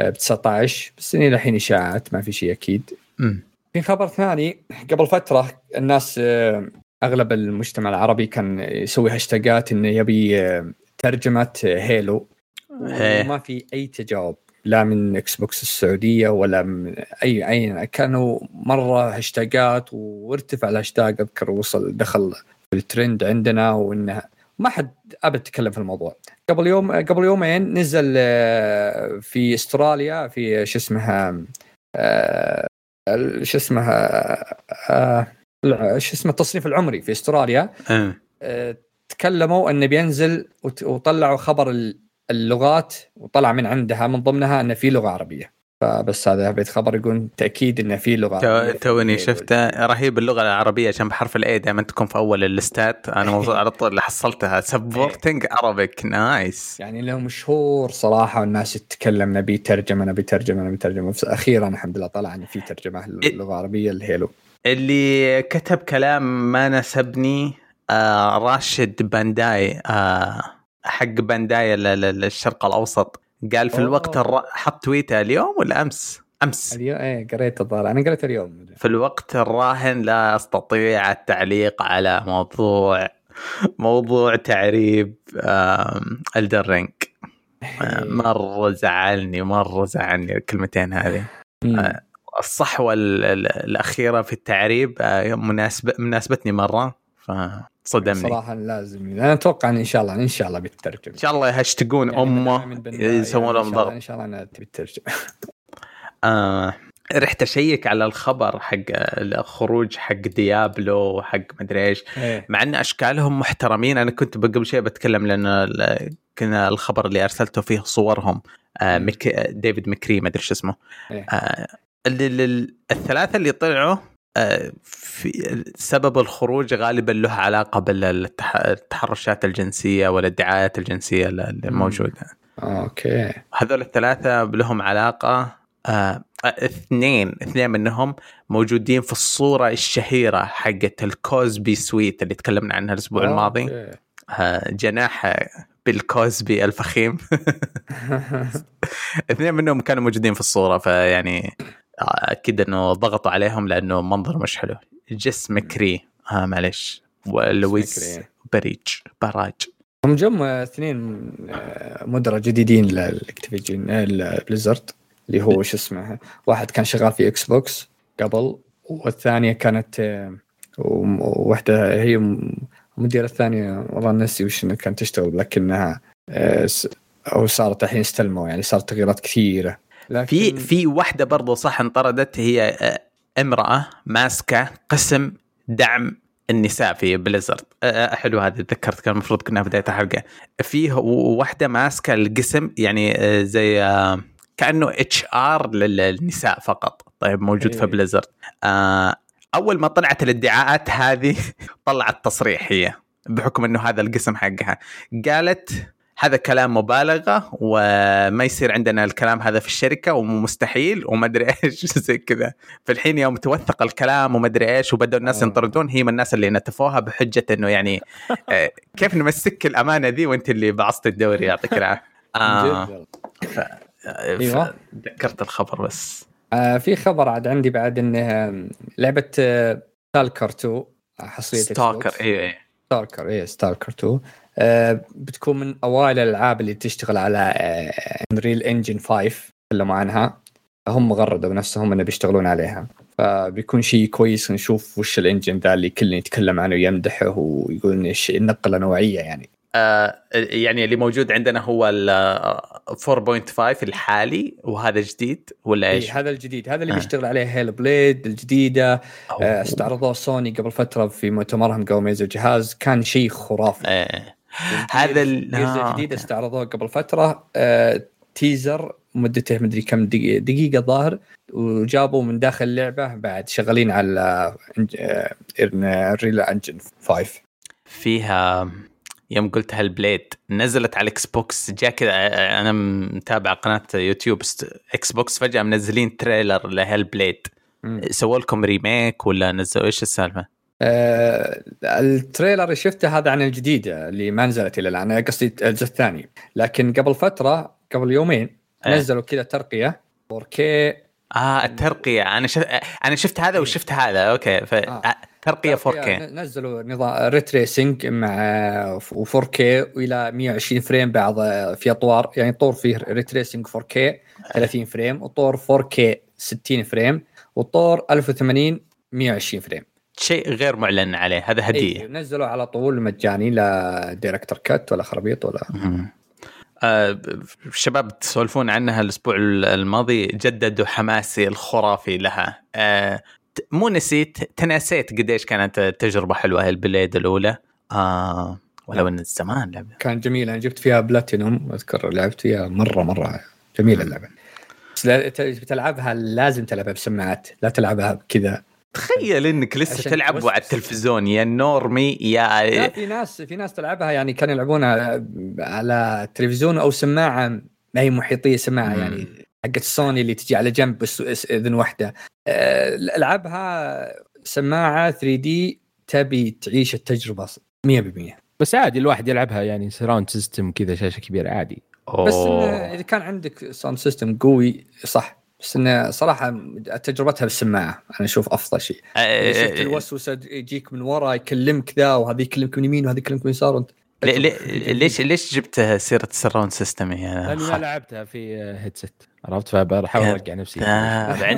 ب تسعة عشر بس إني لحين إشاعات ما في شيء أكيد. في خبر ثاني قبل فترة الناس أغلب المجتمع العربي كان يسوي هاشتاجات إنه يبي ترجمة هيلو وما في أي تجاوب لا من إكس بوكس السعودية ولا من أي أي كانوا مرة هاشتاجات وارتفع الهاشتاج أذكر وصل دخل في الترند عندنا وإنه ما حد أبد تكلم في الموضوع. قبل يوم قبل يومين نزل في استراليا في شو اسمها شو اسمها شو اسمه التصنيف العمري في استراليا تكلموا أنه بينزل وطلعوا خبر اللغات وطلع من عندها من ضمنها أنه في لغة عربية. فبس هذا بيت خبر يقول تأكيد أنه في لغة. توني شفته رهيب اللغة العربية عشان بحرف الأي دائما تكون في أول اللستات. أنا موضوع على طول اللي حصلتها سبورتنج عربيك نايس يعني له مشهور صراحة والناس تتكلم نبي ترجمة نبي ترجمة نبي ترجمة أخيرا الحمد لله طلع أنه في ترجمة اللغة العربية الهيلو. اللي كتب كلام ما نسبني آه راشد بانداي آه حق بانداي للشرق الأوسط قال في الوقت الر... حط تويتر اليوم ولا أمس أمس اليوم إيه قريت الظاهر أنا قريت اليوم في الوقت الراهن لا أستطيع التعليق على موضوع موضوع تعريب ألدر رينك مرة زعلني مرة زعلني الكلمتين هذه آه الصحوة الأخيرة في التعريب مناسبة مناسبتني مرة فصدمني صراحة لازم أنا أتوقع إن شاء الله إن شاء الله بالترجمة إن شاء الله يهشتقون يعني أمه يسوون لهم ضغط إن شاء الله أنا بالترجمة. آه رحت أشيك على الخبر حق الخروج حق ديابلو حق مدري إيش مع أن أشكالهم محترمين. أنا كنت قبل شيء بتكلم لأن كنا الخبر اللي أرسلته فيه صورهم آه مك... ديفيد مكري مدري شو اسمه آه الثلاثة اللي طلعوا في سبب الخروج غالبا له علاقة بالتحرشات الجنسية والادعاءات الجنسية الموجودة. أوكي هذول الثلاثة لهم علاقة اثنين اثنين منهم موجودين في الصورة الشهيرة حقت الكوزبي سويت اللي تكلمنا عنها الأسبوع الماضي جناح بالكوزبي الفخيم اثنين منهم كانوا موجودين في الصورة فيعني أكيد أنه ضغطوا عليهم لأنه منظر مش حلو. جس مكري آه معلش ولويس بريج براج هم جم اثنين مدراء جديدين للأكتيفيجن البليزرد اللي هو شو اسمه واحد كان شغال في إكس بوكس قبل والثانية كانت وواحدة هي مديرة الثانية والله نسي وش كانت تشتغل لكنها أو صارت الحين استلموا يعني صارت تغييرات كثيرة. في في واحدة برضو صح انطردت هي امرأة ماسكة قسم دعم النساء في بليزرد حلو هذا تذكرت كان المفروض كنا في بداية الحلقة فيه واحدة ماسكة القسم يعني زي كأنه اتش ار للنساء فقط. طيب موجود في بليزرد أول ما طلعت الادعاءات هذه طلعت تصريح هي بحكم أنه هذا القسم حقها قالت هذا كلام مبالغة وما يصير عندنا الكلام هذا في الشركة ومستحيل وما أدري إيش زي كذا. في الحين يوم توثق الكلام وما أدري إيش وبدأوا الناس ينطردون هي من الناس اللي نتفوها بحجة إنه يعني كيف نمسك الأمانة ذي وأنت اللي بعصت الدوري يعطيك العافية. آه ف... ف... ذكرت الخبر بس آه في خبر عاد عندي بعد إنها لعبة ستالكر تو حصرية ستالكر إيه إيه ستالكر إيه ستالكر تو أه بتكون من أوائل الألعاب اللي تشتغل على أنريل إنجن خمسة تكلموا عنها هم غردوا نفسهم أنه بيشتغلون عليها فبيكون شيء كويس نشوف وش الإنجن ذا اللي كلنا يتكلم عنه ويمدحه ويقول إيش نقلة نوعية يعني آه يعني اللي موجود عندنا هو أربعة فاصلة خمسة الحالي وهذا جديد ولا إيش؟ إيه هذا الجديد هذا اللي آه. بيشتغل عليه هيل بليد الجديدة آه استعرضوه سوني قبل فترة في مؤتمرهم قبل ما ينزل الجهاز كان شيء خرافي آه. هذا الجديد استعرضوه قبل فترة آه، تيزر مدته مدري كم دقيقة, دقيقة ظاهر وجابوا من داخل اللعبة بعد شغالين على ريلا انجن خمسة فيها يوم قلت هالبليد نزلت على اكس بوكس جاء كذا أنا متابع قناة يوتيوب اكس بوكس فجأة منزلين تريلر لهالبليد سووا لكم ريميك ولا نزلوا إيش السالفة؟ آه، التريلر شفته هذا عن الجديدة اللي ما نزلت إلى الآن قصدي الجزء الثاني لكن قبل فترة قبل يومين نزلوا كذا ترقية فور كي. اه الترقية انا شفت انا شفت هذا وشفت هذا اوكي ف... آه. ترقية فور كي نزلوا نظام ريتريسنج مع فور كي والى مية وعشرين فريم بعض في اطوار يعني طور فيه ريتريسنج فور كي ثلاثين فريم وطور فور كي ستين فريم وطور ألف وثمانين مية وعشرين فريم شيء غير معلن عليه هذا هدية إيه. نزلوا على طول مجاني لا دايركتر كات ولا خربيط ولا م- الشباب تسولفون عنها الأسبوع الماضي جددوا حماسي الخرافي لها أه مو نسيت تناسيت قديش كانت تجربة حلوة البلاد الأولى أه ولو أن الزمان لعبة كان جميلة أنا جبت فيها بلاتينوم أذكر لعبت فيها مرة مرة جميلة اللعبة تلعبها لازم تلعبها بسماعات لا تلعبها كذا تخيل انك لسه تلعب على التلفزيون يا نورمي يا لا في ناس في ناس تلعبها يعني كانوا يلعبونها على تلفزيون او سماعه ما هي محيطيه سماعه يعني حقت سوني اللي تجي على جنب اذن واحده العبها سماعه ثري دي تبي تعيش التجربه مية بالمية بس عادي الواحد يلعبها يعني سراوند سيستم كذا شاشه كبيره عادي أوه. بس اذا كان عندك ساوند سيستم قوي صح بس إن صراحة تجربتها بالسماعة أنا أشوف أفضل شيء شفت الوسوسة يجيك من وراء يكلمك ذا وهذه يكلمك من يمين وهذه يكلمك من يسار وانت ليش ليش جبتها سيرة سراوند سيستم يعني أنا لعبتها في هيدسيت عرفت فبحاول أرجع نفسي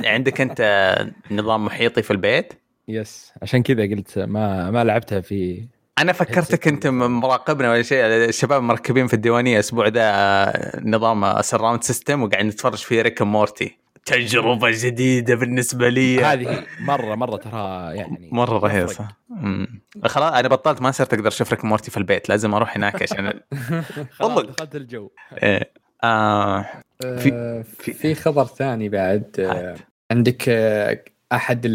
عندك أنت نظام محيطي في البيت يس عشان كذا قلت ما ما لعبتها في أنا فكرتك أنت مراقبنا ولا شيء الشباب مركبين في الديوانية أسبوع ذا نظام سراوند سيستم وقاعدين نتفرج في ريك مورتي تجربة جديدة بالنسبة لي هذه مرة مرة ترى يعني مرة رهيبة خلاص أنا بطلت ما صرت أقدر أشوف ريك مورتي في البيت لازم أروح هناك عشان والله دخلت الجو إيه آه في في خبر ثاني بعد آه. عندك أحد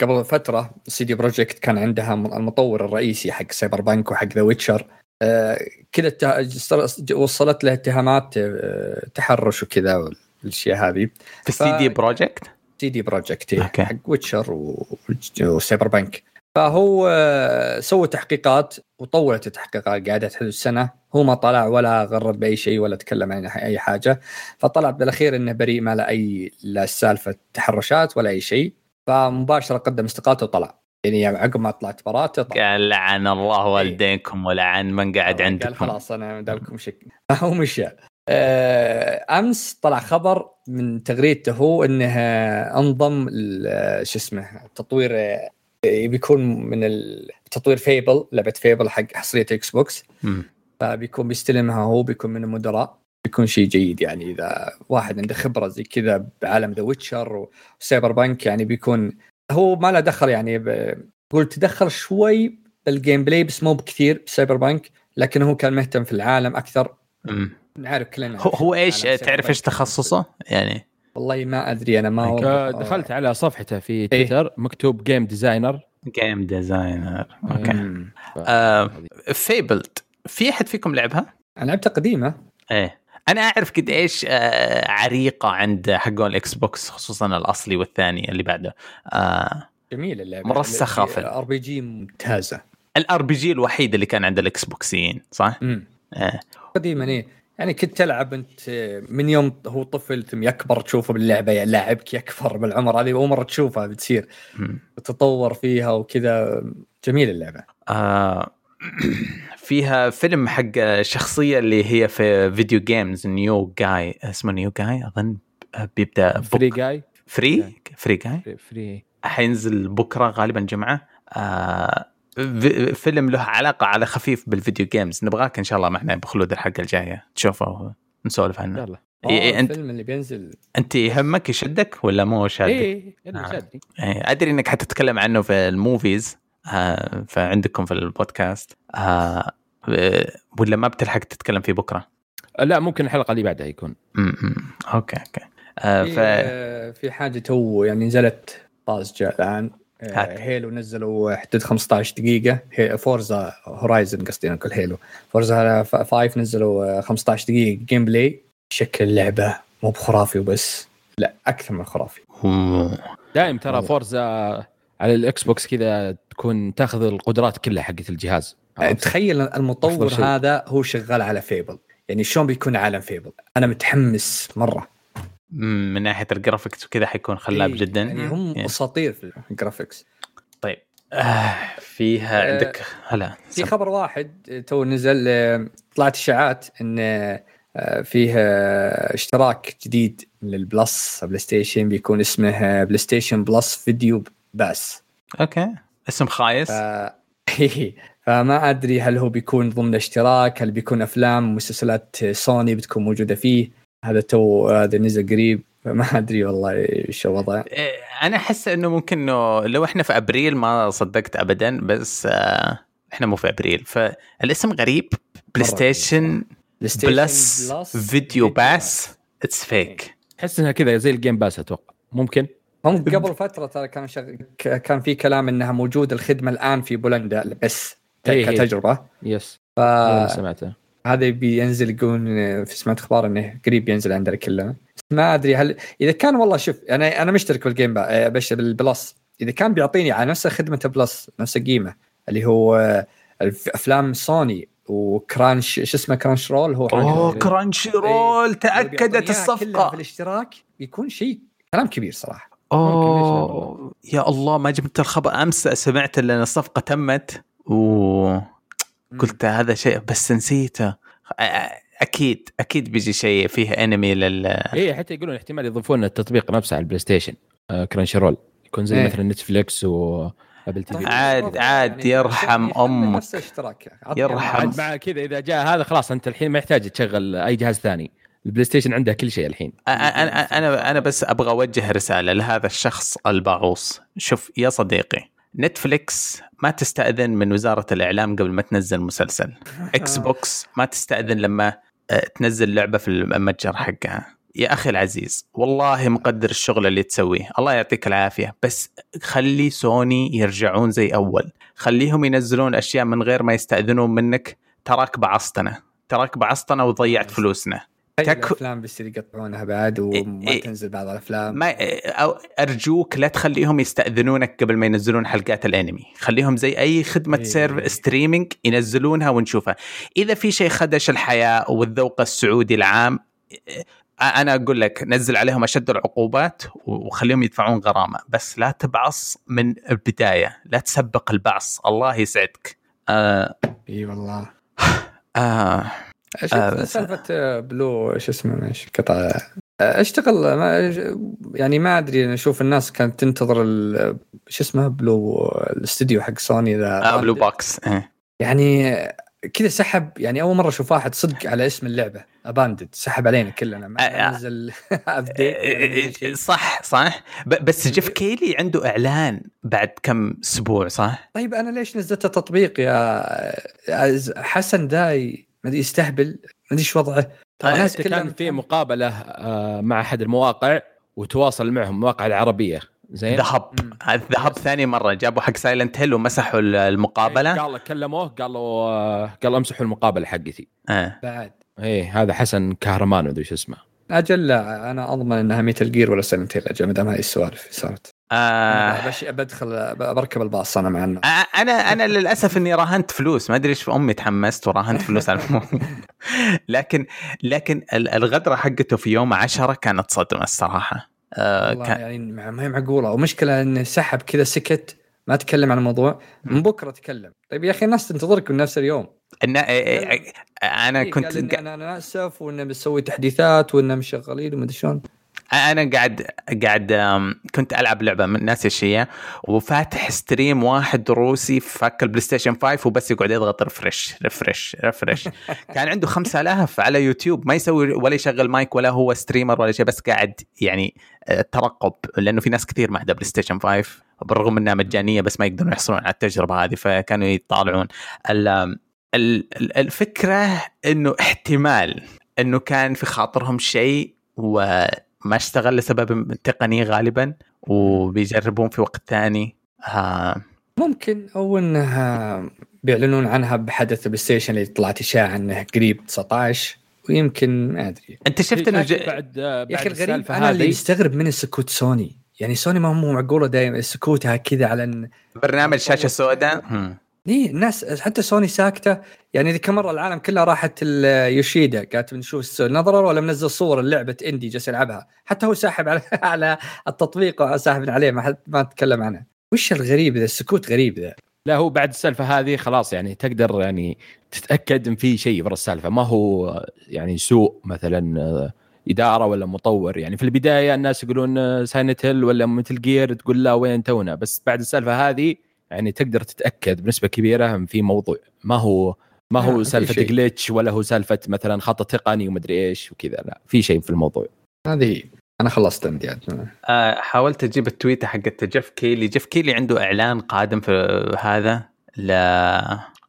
قبل فترة سيدي بروجكت كان عندها المطور الرئيسي حق سايبر بانك وحق ذا ويتشر آه كذا وصلت له اتهامات آه تحرش وكذا الأشياء هذه في ف... سي دي بروجكت سي دي بروجكت حق ويتشر و... وسايبر بانك فهو سوى تحقيقات وطولت التحقيقات قاعدة حدود السنة هو ما طلع ولا غرد بأي شيء ولا تكلم عن أي حاجة فطلع بالأخير إنه بريء ما لا أي لا سالفة تحرشات ولا أي شيء فمباشرة قدم استقالته وطلع يعني عقب ما طلعت براته قال لعن الله والدينكم ولعن من قاعد عندكم خلاص أنا دالكم شك هو مش امس طلع خبر من تغريدته هو انه انضم شو اسمه تطوير بيكون من التطوير فيبل لعبه فيبل حق حصريه اكس بوكس فبيكون بيستلمها هو بيكون من المدراء بيكون شيء جيد يعني اذا واحد عنده خبره زي كذا بعالم ذا ويتشر وسايبر بانك يعني بيكون هو ما له دخل يعني قلت تدخل شوي بالجيم بلاي بس مو بكثير بسايبر بانك لكن هو كان مهتم في العالم اكثر م. نعرف كلنا هو, هو ايش تعرف ايش تخصصه يعني والله ما ادري انا ما دخلت على صفحته في تويتر إيه؟ مكتوب جيم ديزاينر جيم ديزاينر اوكي آه فيبلد في احد فيكم لعبها انا لعبتها قديمه ايه انا اعرف قد ايش آه عريقه عند حقون الاكس بوكس خصوصا الاصلي والثاني اللي بعده آه جميل اللعبه مرسخه في الار بي جي ممتازه الار بي جي الوحيد اللي كان عند الاكس بوكسيين صح آه. قديمه ايه يعني كنت ألعب أنت من يوم هو طفل ثم يكبر تشوفه باللعبة يعني لاعبك يكبر بالعمر هذه أول مرة تشوفها بتصير تتطور فيها وكذا جميل اللعبة آه فيها فيلم حق الشخصية اللي هي في فيديو جيمز نيو جاي اسمه نيو جاي أظن بيبدأ فري جاي فري فري جاي فري حينزل بكرة غالبا جمعة آه فيلم له علاقة على خفيف بالفيديو جيمز نبغاك إن شاء الله معنا بخلود الحلقة الجاية تشوفه ونسولف عنه يلا إيه أنت الفيلم اللي بينزل أنت يهمك يشدك ولا مو شادك إيه شادني آه. أدري إنك حتتكلم عنه في الموفيز آه فعندكم في البودكاست آه ولا ما بتلحق تتكلم فيه بكرة لا ممكن الحلقة اللي بعدها يكون م-م. أوكي أوكي آه في, ف... آه في حاجة هو يعني نزلت طازجة الآن هيلو نزلوا حدد خمسة عشر دقيقة فورزا هورايزن قصدي نقول هيلو فورزا فايف نزلوا خمسة عشر دقيقة جيم بلاي شكل اللعبة مو بخرافي وبس لا أكثر من خرافي دائم ترى فورزا على الإكس بوكس كذا تكون تأخذ القدرات كلها حقت الجهاز تخيل المطور هذا هو شغال على فيبل يعني شلون بيكون عالم فيبل. أنا متحمس مرة من ناحية الجرافيكس وكذا، حيكون خلاب جدا يعني. هم يعني أساطير في الجرافيكس. طيب آه فيها آه عندك هلا في خبر واحد تو نزل، طلعت إشاعات إن فيها اشتراك جديد للبلس بلاي ستيشن بيكون اسمه بلاي ستيشن بلس فيديو باس. اوكي اسم خايس. ف... فما ادري هل هو بيكون ضمن الاشتراك، هل بيكون افلام مسلسلات سوني بتكون موجوده فيه. هذا تو هذا نزل قريب، ما ادري والله شو وضعه. انا احس انه ممكن انه لو احنا في ابريل، ما صدقت ابدا بس احنا مو في ابريل. فالاسم غريب، بلاي ستيشن بلس فيديو باس، اتس فيك. احس انها كذا زي الجيم باس اتوقع. ممكن هم قبل فتره ترى كان شغ... كان في كلام انها موجود الخدمه الان في بولندا بس كتجربه. يس ف... سمعته هذا بينزل يقول في سمعت اخبار انه قريب ينزل عندنا كلنا. ما ادري هل اذا كان والله شوف انا انا مشترك بالجيم با... باش بالبلس، اذا كان بيعطيني على نفس خدمه بلس نفس قيمه اللي هو افلام سوني وكرانش شو اسمه كرانش رول. هو اوه كرانش رول تاكدت الصفقه بالاشتراك، بيكون شيء كلام كبير صراحه. اوه يا الله ما جبت الخبر. امس سمعت ان الصفقه تمت وقلت هذا شيء بس نسيته. اكيد اكيد بيجي شيء فيه انمي لل اي حتى يقولون احتمال يضيفون التطبيق نفسه على البلاي ستيشن كرانش رول، يكون زي إيه. مثلا نتفليكس و عاد عاد يرحم امك يرحم مع كذا. اذا جاء هذا خلاص انت الحين ما يحتاج تشغل اي جهاز ثاني، البلاي ستيشن عنده كل شيء الحين. انا انا انا بس ابغى اوجه رساله لهذا الشخص البعوص. شوف يا صديقي، نتفليكس ما تستاذن من وزاره الاعلام قبل ما تنزل مسلسل، اكس بوكس ما تستاذن لما تنزل لعبه في المتجر حقها. يا أخي العزيز والله مقدر الشغل اللي تسويه، الله يعطيك العافية، بس خلي سوني يرجعون زي أول، خليهم ينزلون أشياء من غير ما يستأذنون منك. تراك بعصتنا تراك بعصتنا وضيعت فلوسنا. تك... الأفلام بس يقطعونها بعد وما إيه تنزل بعض الأفلام ما... أو أرجوك لا تخليهم يستأذنونك قبل ما ينزلون حلقات الأنمي. خليهم زي أي خدمة إيه. سيرف ستريمينج ينزلونها ونشوفها. إذا في شيء خدش الحياة والذوق السعودي العام، أنا أقول لك نزل عليهم أشد العقوبات وخليهم يدفعون غرامة، بس لا تبعص من البداية، لا تسبق البعص. الله يسعدك. آه إيه والله. آه إيش آه سالفة بلو إيش اسمه إيش قطع أشتغل ما يعني ما أدري. أشوف الناس كانت تنتظر إيش اسمه بلو الاستديو حق سوني ذا آه بلو بوكس إيه. يعني كذا سحب يعني أول مرة أشوف واحد صدق على اسم اللعبة أباندد، سحب علينا كلنا ما نزل أبديت. صح صح بس جيف كيلي عنده إعلان بعد كم أسبوع صح. طيب أنا ليش نزلت التطبيق يا حسن داي؟ ما أدري يستهبل ما أدري شو وضعه. طيب كان في مقابلة مع أحد المواقع وتواصل معهم مواقع العربية زين. ذهب ذهب ثاني مرة جابوا حق سايلنت هيل ومسحوا المقابلة. قال له كلموه قال له قال امسحوا المقابلة حقتي آه. بعد ايه هذا حسن كهرمان ولا ايش اسمه. اجل انا اضمن انها ميتل جير ولا سايلنت هيل اجل مدام هاي السوالف صارت آه. باش بدخل بركب الباص انا مع آه. انا انا للاسف اني راهنت فلوس ما ادري ايش في امي تحمست وراهنت فلوس على الموضوع. لكن لكن الغدرة حقته في يوم عشرة كانت صدمة الصراحة. آه كان... يعني ما هي معقولة. ومشكلة إن سحب كذا سكت ما تكلم عن الموضوع، من بكرة تكلم. طيب يا أخي الناس تنتظرك من نفس اليوم. إن... أنا إيه كنت إن أنا آسف وإننا بنسوي تحديثات وإننا مشغلين وما أدري شلون. أنا قاعد قاعد كنت ألعب لعبة من ناس الشيء وفاتح ستريم واحد روسي فك البلاي ستيشن خمسة وبس يقعد يضغط رفرش رفرش رفرش. كان عنده خمسة آلاف على يوتيوب ما يسوي ولا يشغل مايك ولا هو ستريمر ولا شيء، بس قاعد يعني ترقب لأنه في ناس كثير ما عندها بلاي ستيشن خمسة بالرغم أنها مجانية بس ما يقدرون يحصلون على التجربة هذه، فكانوا يطالعون. الفكرة أنه احتمال أنه كان في خاطرهم شيء و ما اشتغل لسبب تقني غالبا وبيجربون في وقت ثاني. ها ممكن او انها بيعلنون عنها بحدث البلاي ستيشن اللي طلعت اشاعه انه قريب تسعة عشر ويمكن ما ادري. انت شفت انه ج... بعد بعد السالفه هذه انا اللي مستغرب من السكوت سوني. يعني سوني ما هم معقوله دائما سكوتها كذا على إن... برنامج شاشه سوداء إيه الناس حتى سوني ساكتة يعني. ذيك مرة العالم كلها راحت اليوشيدا قالت بنشوف نظرة ولا منزل صور لعبة إندي جالس يلعبها، حتى هو ساحب على على التطبيق وساحب عليه ما حد ما تكلم عنه. وش الغريب ذا السكوت غريب ذا؟ لا هو بعد السالفة هذه خلاص يعني تقدر يعني تتأكد إن في شيء برا السالفة، ما هو يعني سوء مثلا إدارة ولا مطور. يعني في البداية الناس يقولون ساينت هيل ولا متل جير تقول لا وين تونا، بس بعد السالفة هذه يعني تقدر تتأكد بنسبة كبيرة هم في موضوع، ما هو ما هو سالفة جليتش ولا هو سالفة مثلا خطأ تقني ومدري إيش وكذا، لا في شيء في الموضوع. هذه أنا خلصت عندي. آه حاولت أجيب التويتة حقت جيف كيلي. جيف كيلي عنده إعلان قادم في هذا ل...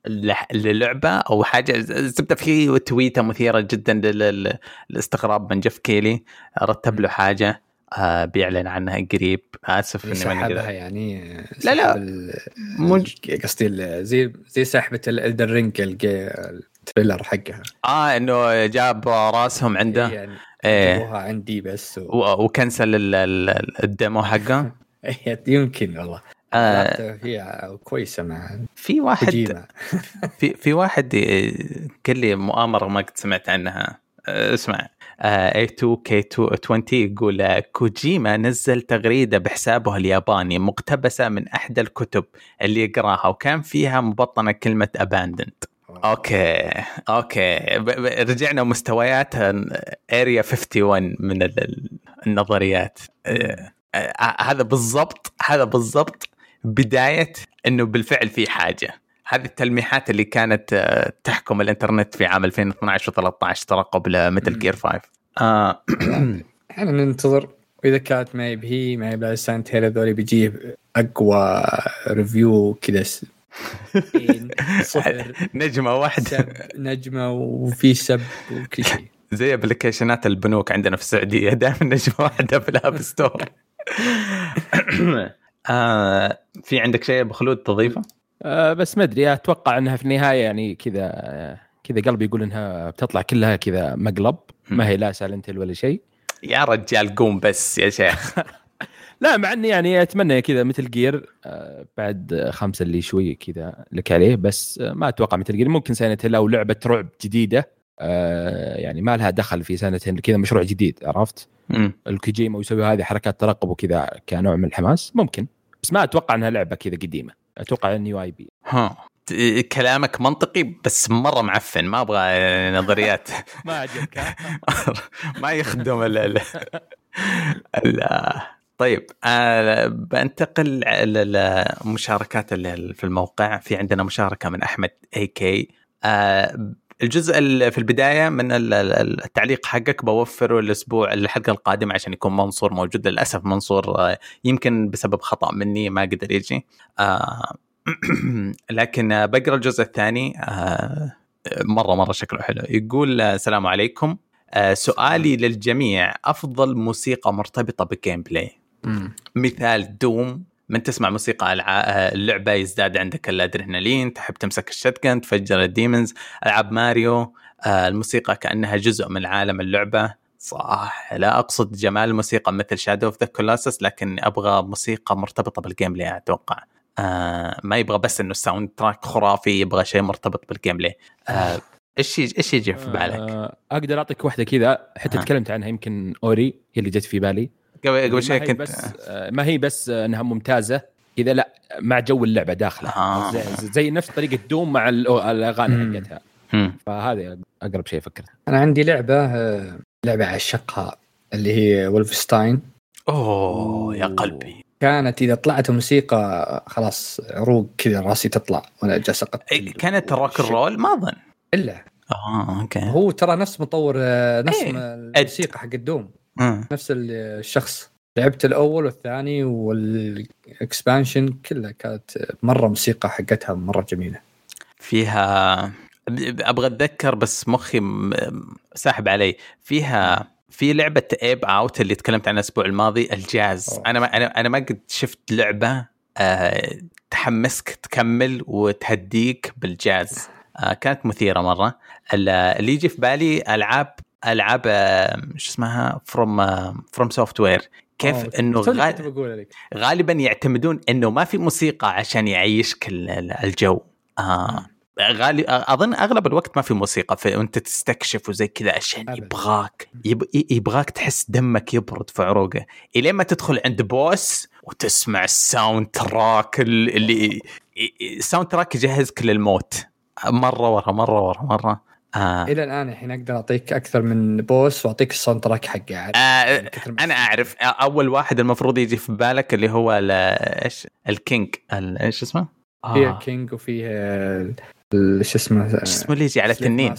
ل... للعبة أو حاجة سبت فيه تويتة مثيرة جدا لل... للاستغراب من جيف كيلي. رتب له حاجة آه بيعلن عنها قريب. آسف إني ما نقدر يعني. لا لا ال... مج... قصدي زي زي سحبة الدرينك التريلر حقها. آه إنه جاب رأسهم عنده. يعني... ايه عندي بس و... وكنسل ال... الديمو حقه. يمكن والله آه... هي كويسه معها. في واحد في في واحد قال لي مؤامره ما كنت سمعت عنها. اسمع آه... ايه تو كيه تو عشرين يقول كوجيما نزل تغريده بحسابه الياباني مقتبسه من احدى الكتب اللي يقراها وكان فيها مبطنه كلمه abandoned. اوكي اوكي رجعنا مستويات اريا واحد وخمسين من النظريات. هذا بالضبط هذا بالضبط بداية انه بالفعل في حاجة. هذه التلميحات اللي كانت تحكم الانترنت في عام ألفين واثناشر و13 ترى قبل ميتل جير خمسة. اه احنا ننتظر واذا كانت ما يبهي ما يبلا سانت هيل ذولي بيجيب اقوى ريفيو كذا نجمة واحدة نجمة وفي سب وكل شيء زي ابلكيشنات البنوك عندنا في السعودية دائما نجمة واحدة في الاب ستور. آه في عندك شيء بخلود تضيفه؟ آه بس ما ادري اتوقع انها في النهاية يعني كذا كذا قلبي يقول انها بتطلع كلها كذا مقلب، ما هي لا سالنتل ولا شيء. يا رجال قوم بس يا شيخ. لا مع اني يعني اتمنى كذا مثل جير بعد خمسة اللي شويه كذا لك عليه، بس ما اتوقع مثل جير. ممكن سنتين لو لعبه رعب جديده يعني ما لها دخل في سنتين كذا مشروع جديد، عرفت الكوجيما ويسوي هذه حركات ترقب وكذا كنوع من الحماس ممكن، بس ما اتوقع انها لعبه كذا قديمه. اتوقع النيو اي بي. ها كلامك منطقي بس مره معفن، ما ابغى نظريات. ما عجبك ما يخدم لا لا. طيب آه بنتقل للمشاركات اللي في الموقع. في عندنا مشاركة من أحمد اي كي. آه الجزء في البداية من التعليق حقك بوفره الأسبوع الحلقة القادمة عشان يكون منصور موجود. للأسف منصور آه يمكن بسبب خطأ مني ما قدر يجي، آه لكن آه بقرأ الجزء الثاني آه مرة مرة شكله حلو. يقول السلام آه عليكم، آه سؤالي للجميع، أفضل موسيقى مرتبطة بالجيم بلاي؟ مم. مثال دوم، من تسمع موسيقى اللعبة يزداد عندك الأدرينالين، تحب تمسك الشتجن تفجر الديمونز. ألعاب ماريو الموسيقى كأنها جزء من عالم اللعبة. صح، لا أقصد جمال الموسيقى مثل شادو اوف ذا كولاسس، لكن أبغى موسيقى مرتبطة بالجيم بلاي. أتوقع آه ما يبغى بس إنه الساوند تراك خرافي، يبغى شيء مرتبط بالجيم بلاي. آه إيش إيش يجي في بالك؟ أقدر أعطيك واحدة كذا حتى تكلمت عنها، يمكن أوري هي اللي جت في بالي قبل قبل شيء. كنت ما هي بس انها ممتازه اذا لا مع جو اللعبه داخله آه. زي, زي نفس طريقه دوم مع الاغاني حقتها، فهذا اقرب شيء فكرت. انا عندي لعبه لعبه عشقها اللي هي ولفستاين. اوه يا قلبي، كانت اذا طلعت موسيقى خلاص عروق كذا راسي تطلع وانا جالس اقتل. كانت الروك الرول ما اظن الا اه اوكي. هو ترى نفس مطور نفس الموسيقى حق الدوم، نفس الشخص. لعبت الأول والثاني والإكسبانشن كلها كانت مرة موسيقى حقتها مرة جميلة فيها. أبغى أتذكر بس مخي ساحب علي. فيها في لعبة إيب أوت اللي تكلمت عنها الأسبوع الماضي الجاز. أوه. أنا ما أنا أنا ما قد شفت لعبة أه تحمسك تكمل وتهديك بالجاز. أه كانت مثيرة مرة. اللي يجي في بالي ألعاب ألعاب شو اسمها فروم فروم سوفتوير. كيف انه غال... غالبا يعتمدون انه ما في موسيقى عشان يعيشك الجو. آه. غالي أظن أغلب الوقت ما في موسيقى، فأنت تستكشف وزي كذا عشان يبغاك يب... يبغاك تحس دمك يبرد في عروقه إلين ما تدخل عند بوس وتسمع الساوند تراك اللي الساوند تراك يجهزك للموت مرة ورا مرة ورا مرة. آه. إلى الآن الحين أقدر أعطيك أكثر من بوس وأعطيك الساوند تراك حقه. آه يعني أنا أعرف أول واحد المفروض يجي في بالك اللي هو إيش الكينج إيش اسمه؟ آه. فيه كينج وفيه ايش اسمه اسمه اللي يجي على التنين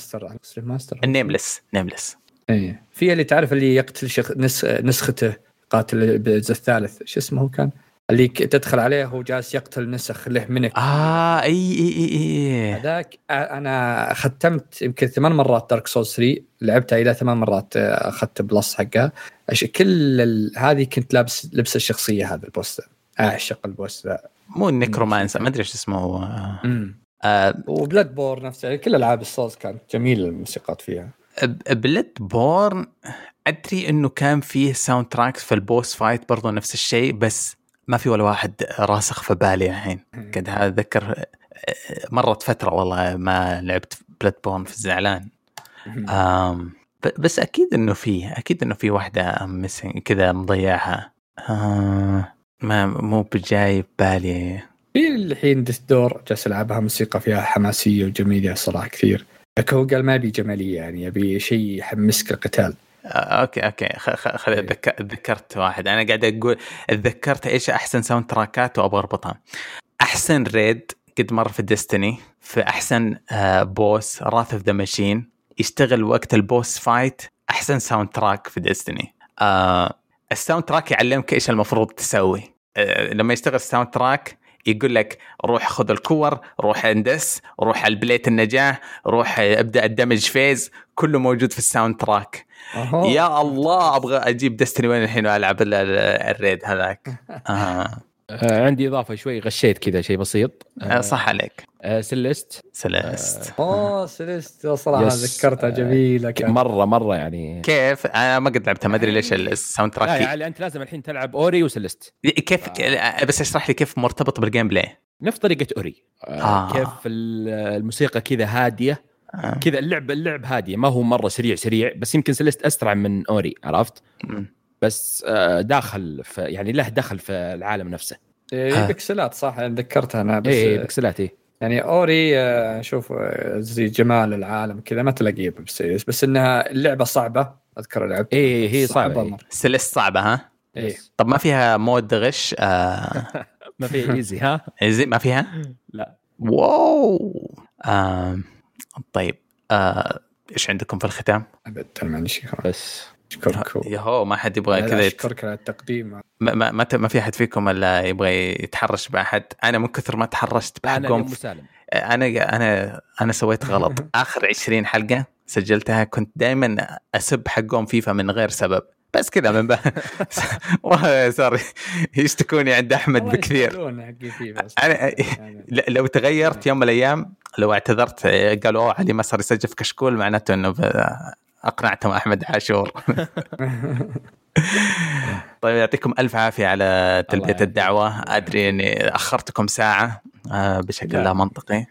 النيملس نيملس ايه في اللي تعرف اللي يقتل شخ... نس... نسخته قاتل بالجزء الثالث ايش اسمه كان اللي تدخل عليه هو جالس يقتل نسخ له منك اه اي اي اي هذاك. انا ختمت يمكن ثمان مرات دارك سول ثري، لعبتها الى ثمان مرات، اخذت بلس حقها كل ال... هذه كنت لابس لبس الشخصيه هذا البوس اعشق البوس مو النكرومانس ما ادري ايش اسمه. امم أه وبلاد بورن نفسها كل ألعاب الصوص كانت جميلة الموسيقات فيها. بلاد بورن أدري إنه كان فيه ساوند تراكس في البوس فايت برضو نفس الشيء، بس ما في ولا واحد راسخ في بالي الحين. قد أتذكر مرت فترة والله ما لعبت بلاد بورن في الزعلان. بس أكيد إنه فيه أكيد إنه في واحدة كذا مضيعها ما مو بجاي بالي. في الحين دستور جالس ألعبها موسيقى فيها حماسية وجميلة صراحة كثير. هو قال ما بي جمالية يعني يبي شيء يحمسك القتال. أوكي أوكي خ خ خ ذكرت واحد أنا قاعد أقول ذكرت إيش أحسن ساوند تراكات وأبغى أربطها. أحسن ريد قد مر في ديستني، في أحسن بوس راث أوف ذا ماشين يشتغل وقت البوس فايت أحسن ساوند تراك في ديستني. آه الساوند تراك يعلمك إيش المفروض تسوي. آه لما يشتغل الساوند تراك يقول لك روح خذ الكور، روح اندس، روح البليت النجاة، روح ابدأ الدمج فيز، كله موجود في الساوند تراك. أوه. يا الله أبغى أجيب دستني وين الحين وألعب الريد هذاك. آه. آه عندي إضافة شوي غشيت كذا شيء بسيط. آه صح عليك. آه سلست سلست آه. أوه سلست صراحة ذكرتها جميلة كان. مرة مرة يعني كيف أنا ما قد لعبتها ما أدري ليش الساوند تراك. يعني أنت لازم الحين تلعب أوري وسلست كيف آه. بس أشرح لي كيف مرتبط بالجيم بلاي نفس طريقة أوري. آه. آه. كيف الموسيقى كذا هادية آه. كذا اللعب اللعب هادية ما هو مرة سريع سريع بس يمكن سلست أسرع من أوري عرفت. م. بس داخل في يعني له دخل في العالم نفسه. إيه بكسلات صح ذكرتها أنا. بس إيه بكسلات إيه يعني أوري شوف زي جمال العالم كذا ما تلاقيه بسيس بس إنها اللعبة صعبة أذكر لعبة. إيه هي صعبة, صعبة إيه. سلس صعبة ها. إيه طب ما فيها مود غش آه. ما فيها إيزي ها إيزي ما فيها لا واو آه. طيب إيش آه. عندكم في الختام أبد ما عندي شيء بس شكرك ياهو ما حد يبغى كذا شكرك على التقديم. ما ما ما, ما في حد فيكم الا يبغى يتحرش بأحد. انا من كثر ما تحرشت بحقكم انا انا انا سويت غلط. اخر عشرين حلقه سجلتها كنت دائما اسب حقهم فيفا من غير سبب بس كذا من والله صار يشتكوني عند احمد بكثير. انا لو تغيرت يوم من الايام لو اعتذرت قالوا علي ما صار يسجل في كشكول معناته انه أقنعتم أحمد عاشور. طيب يعطيكم ألف عافية على تلبية الدعوة. أدري أني أخرتكم ساعة بشكل لا منطقي.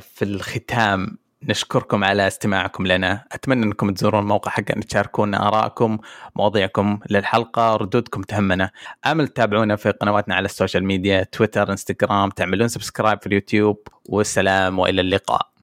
في الختام نشكركم على استماعكم لنا. أتمنى أنكم تزورون موقع حقنا تشاركونا آراءكم مواضيعكم للحلقة ردودكم تهمنا. أمل تتابعونا في قنواتنا على السوشيال ميديا تويتر إنستغرام تعملون سبسكرايب في اليوتيوب والسلام وإلى اللقاء.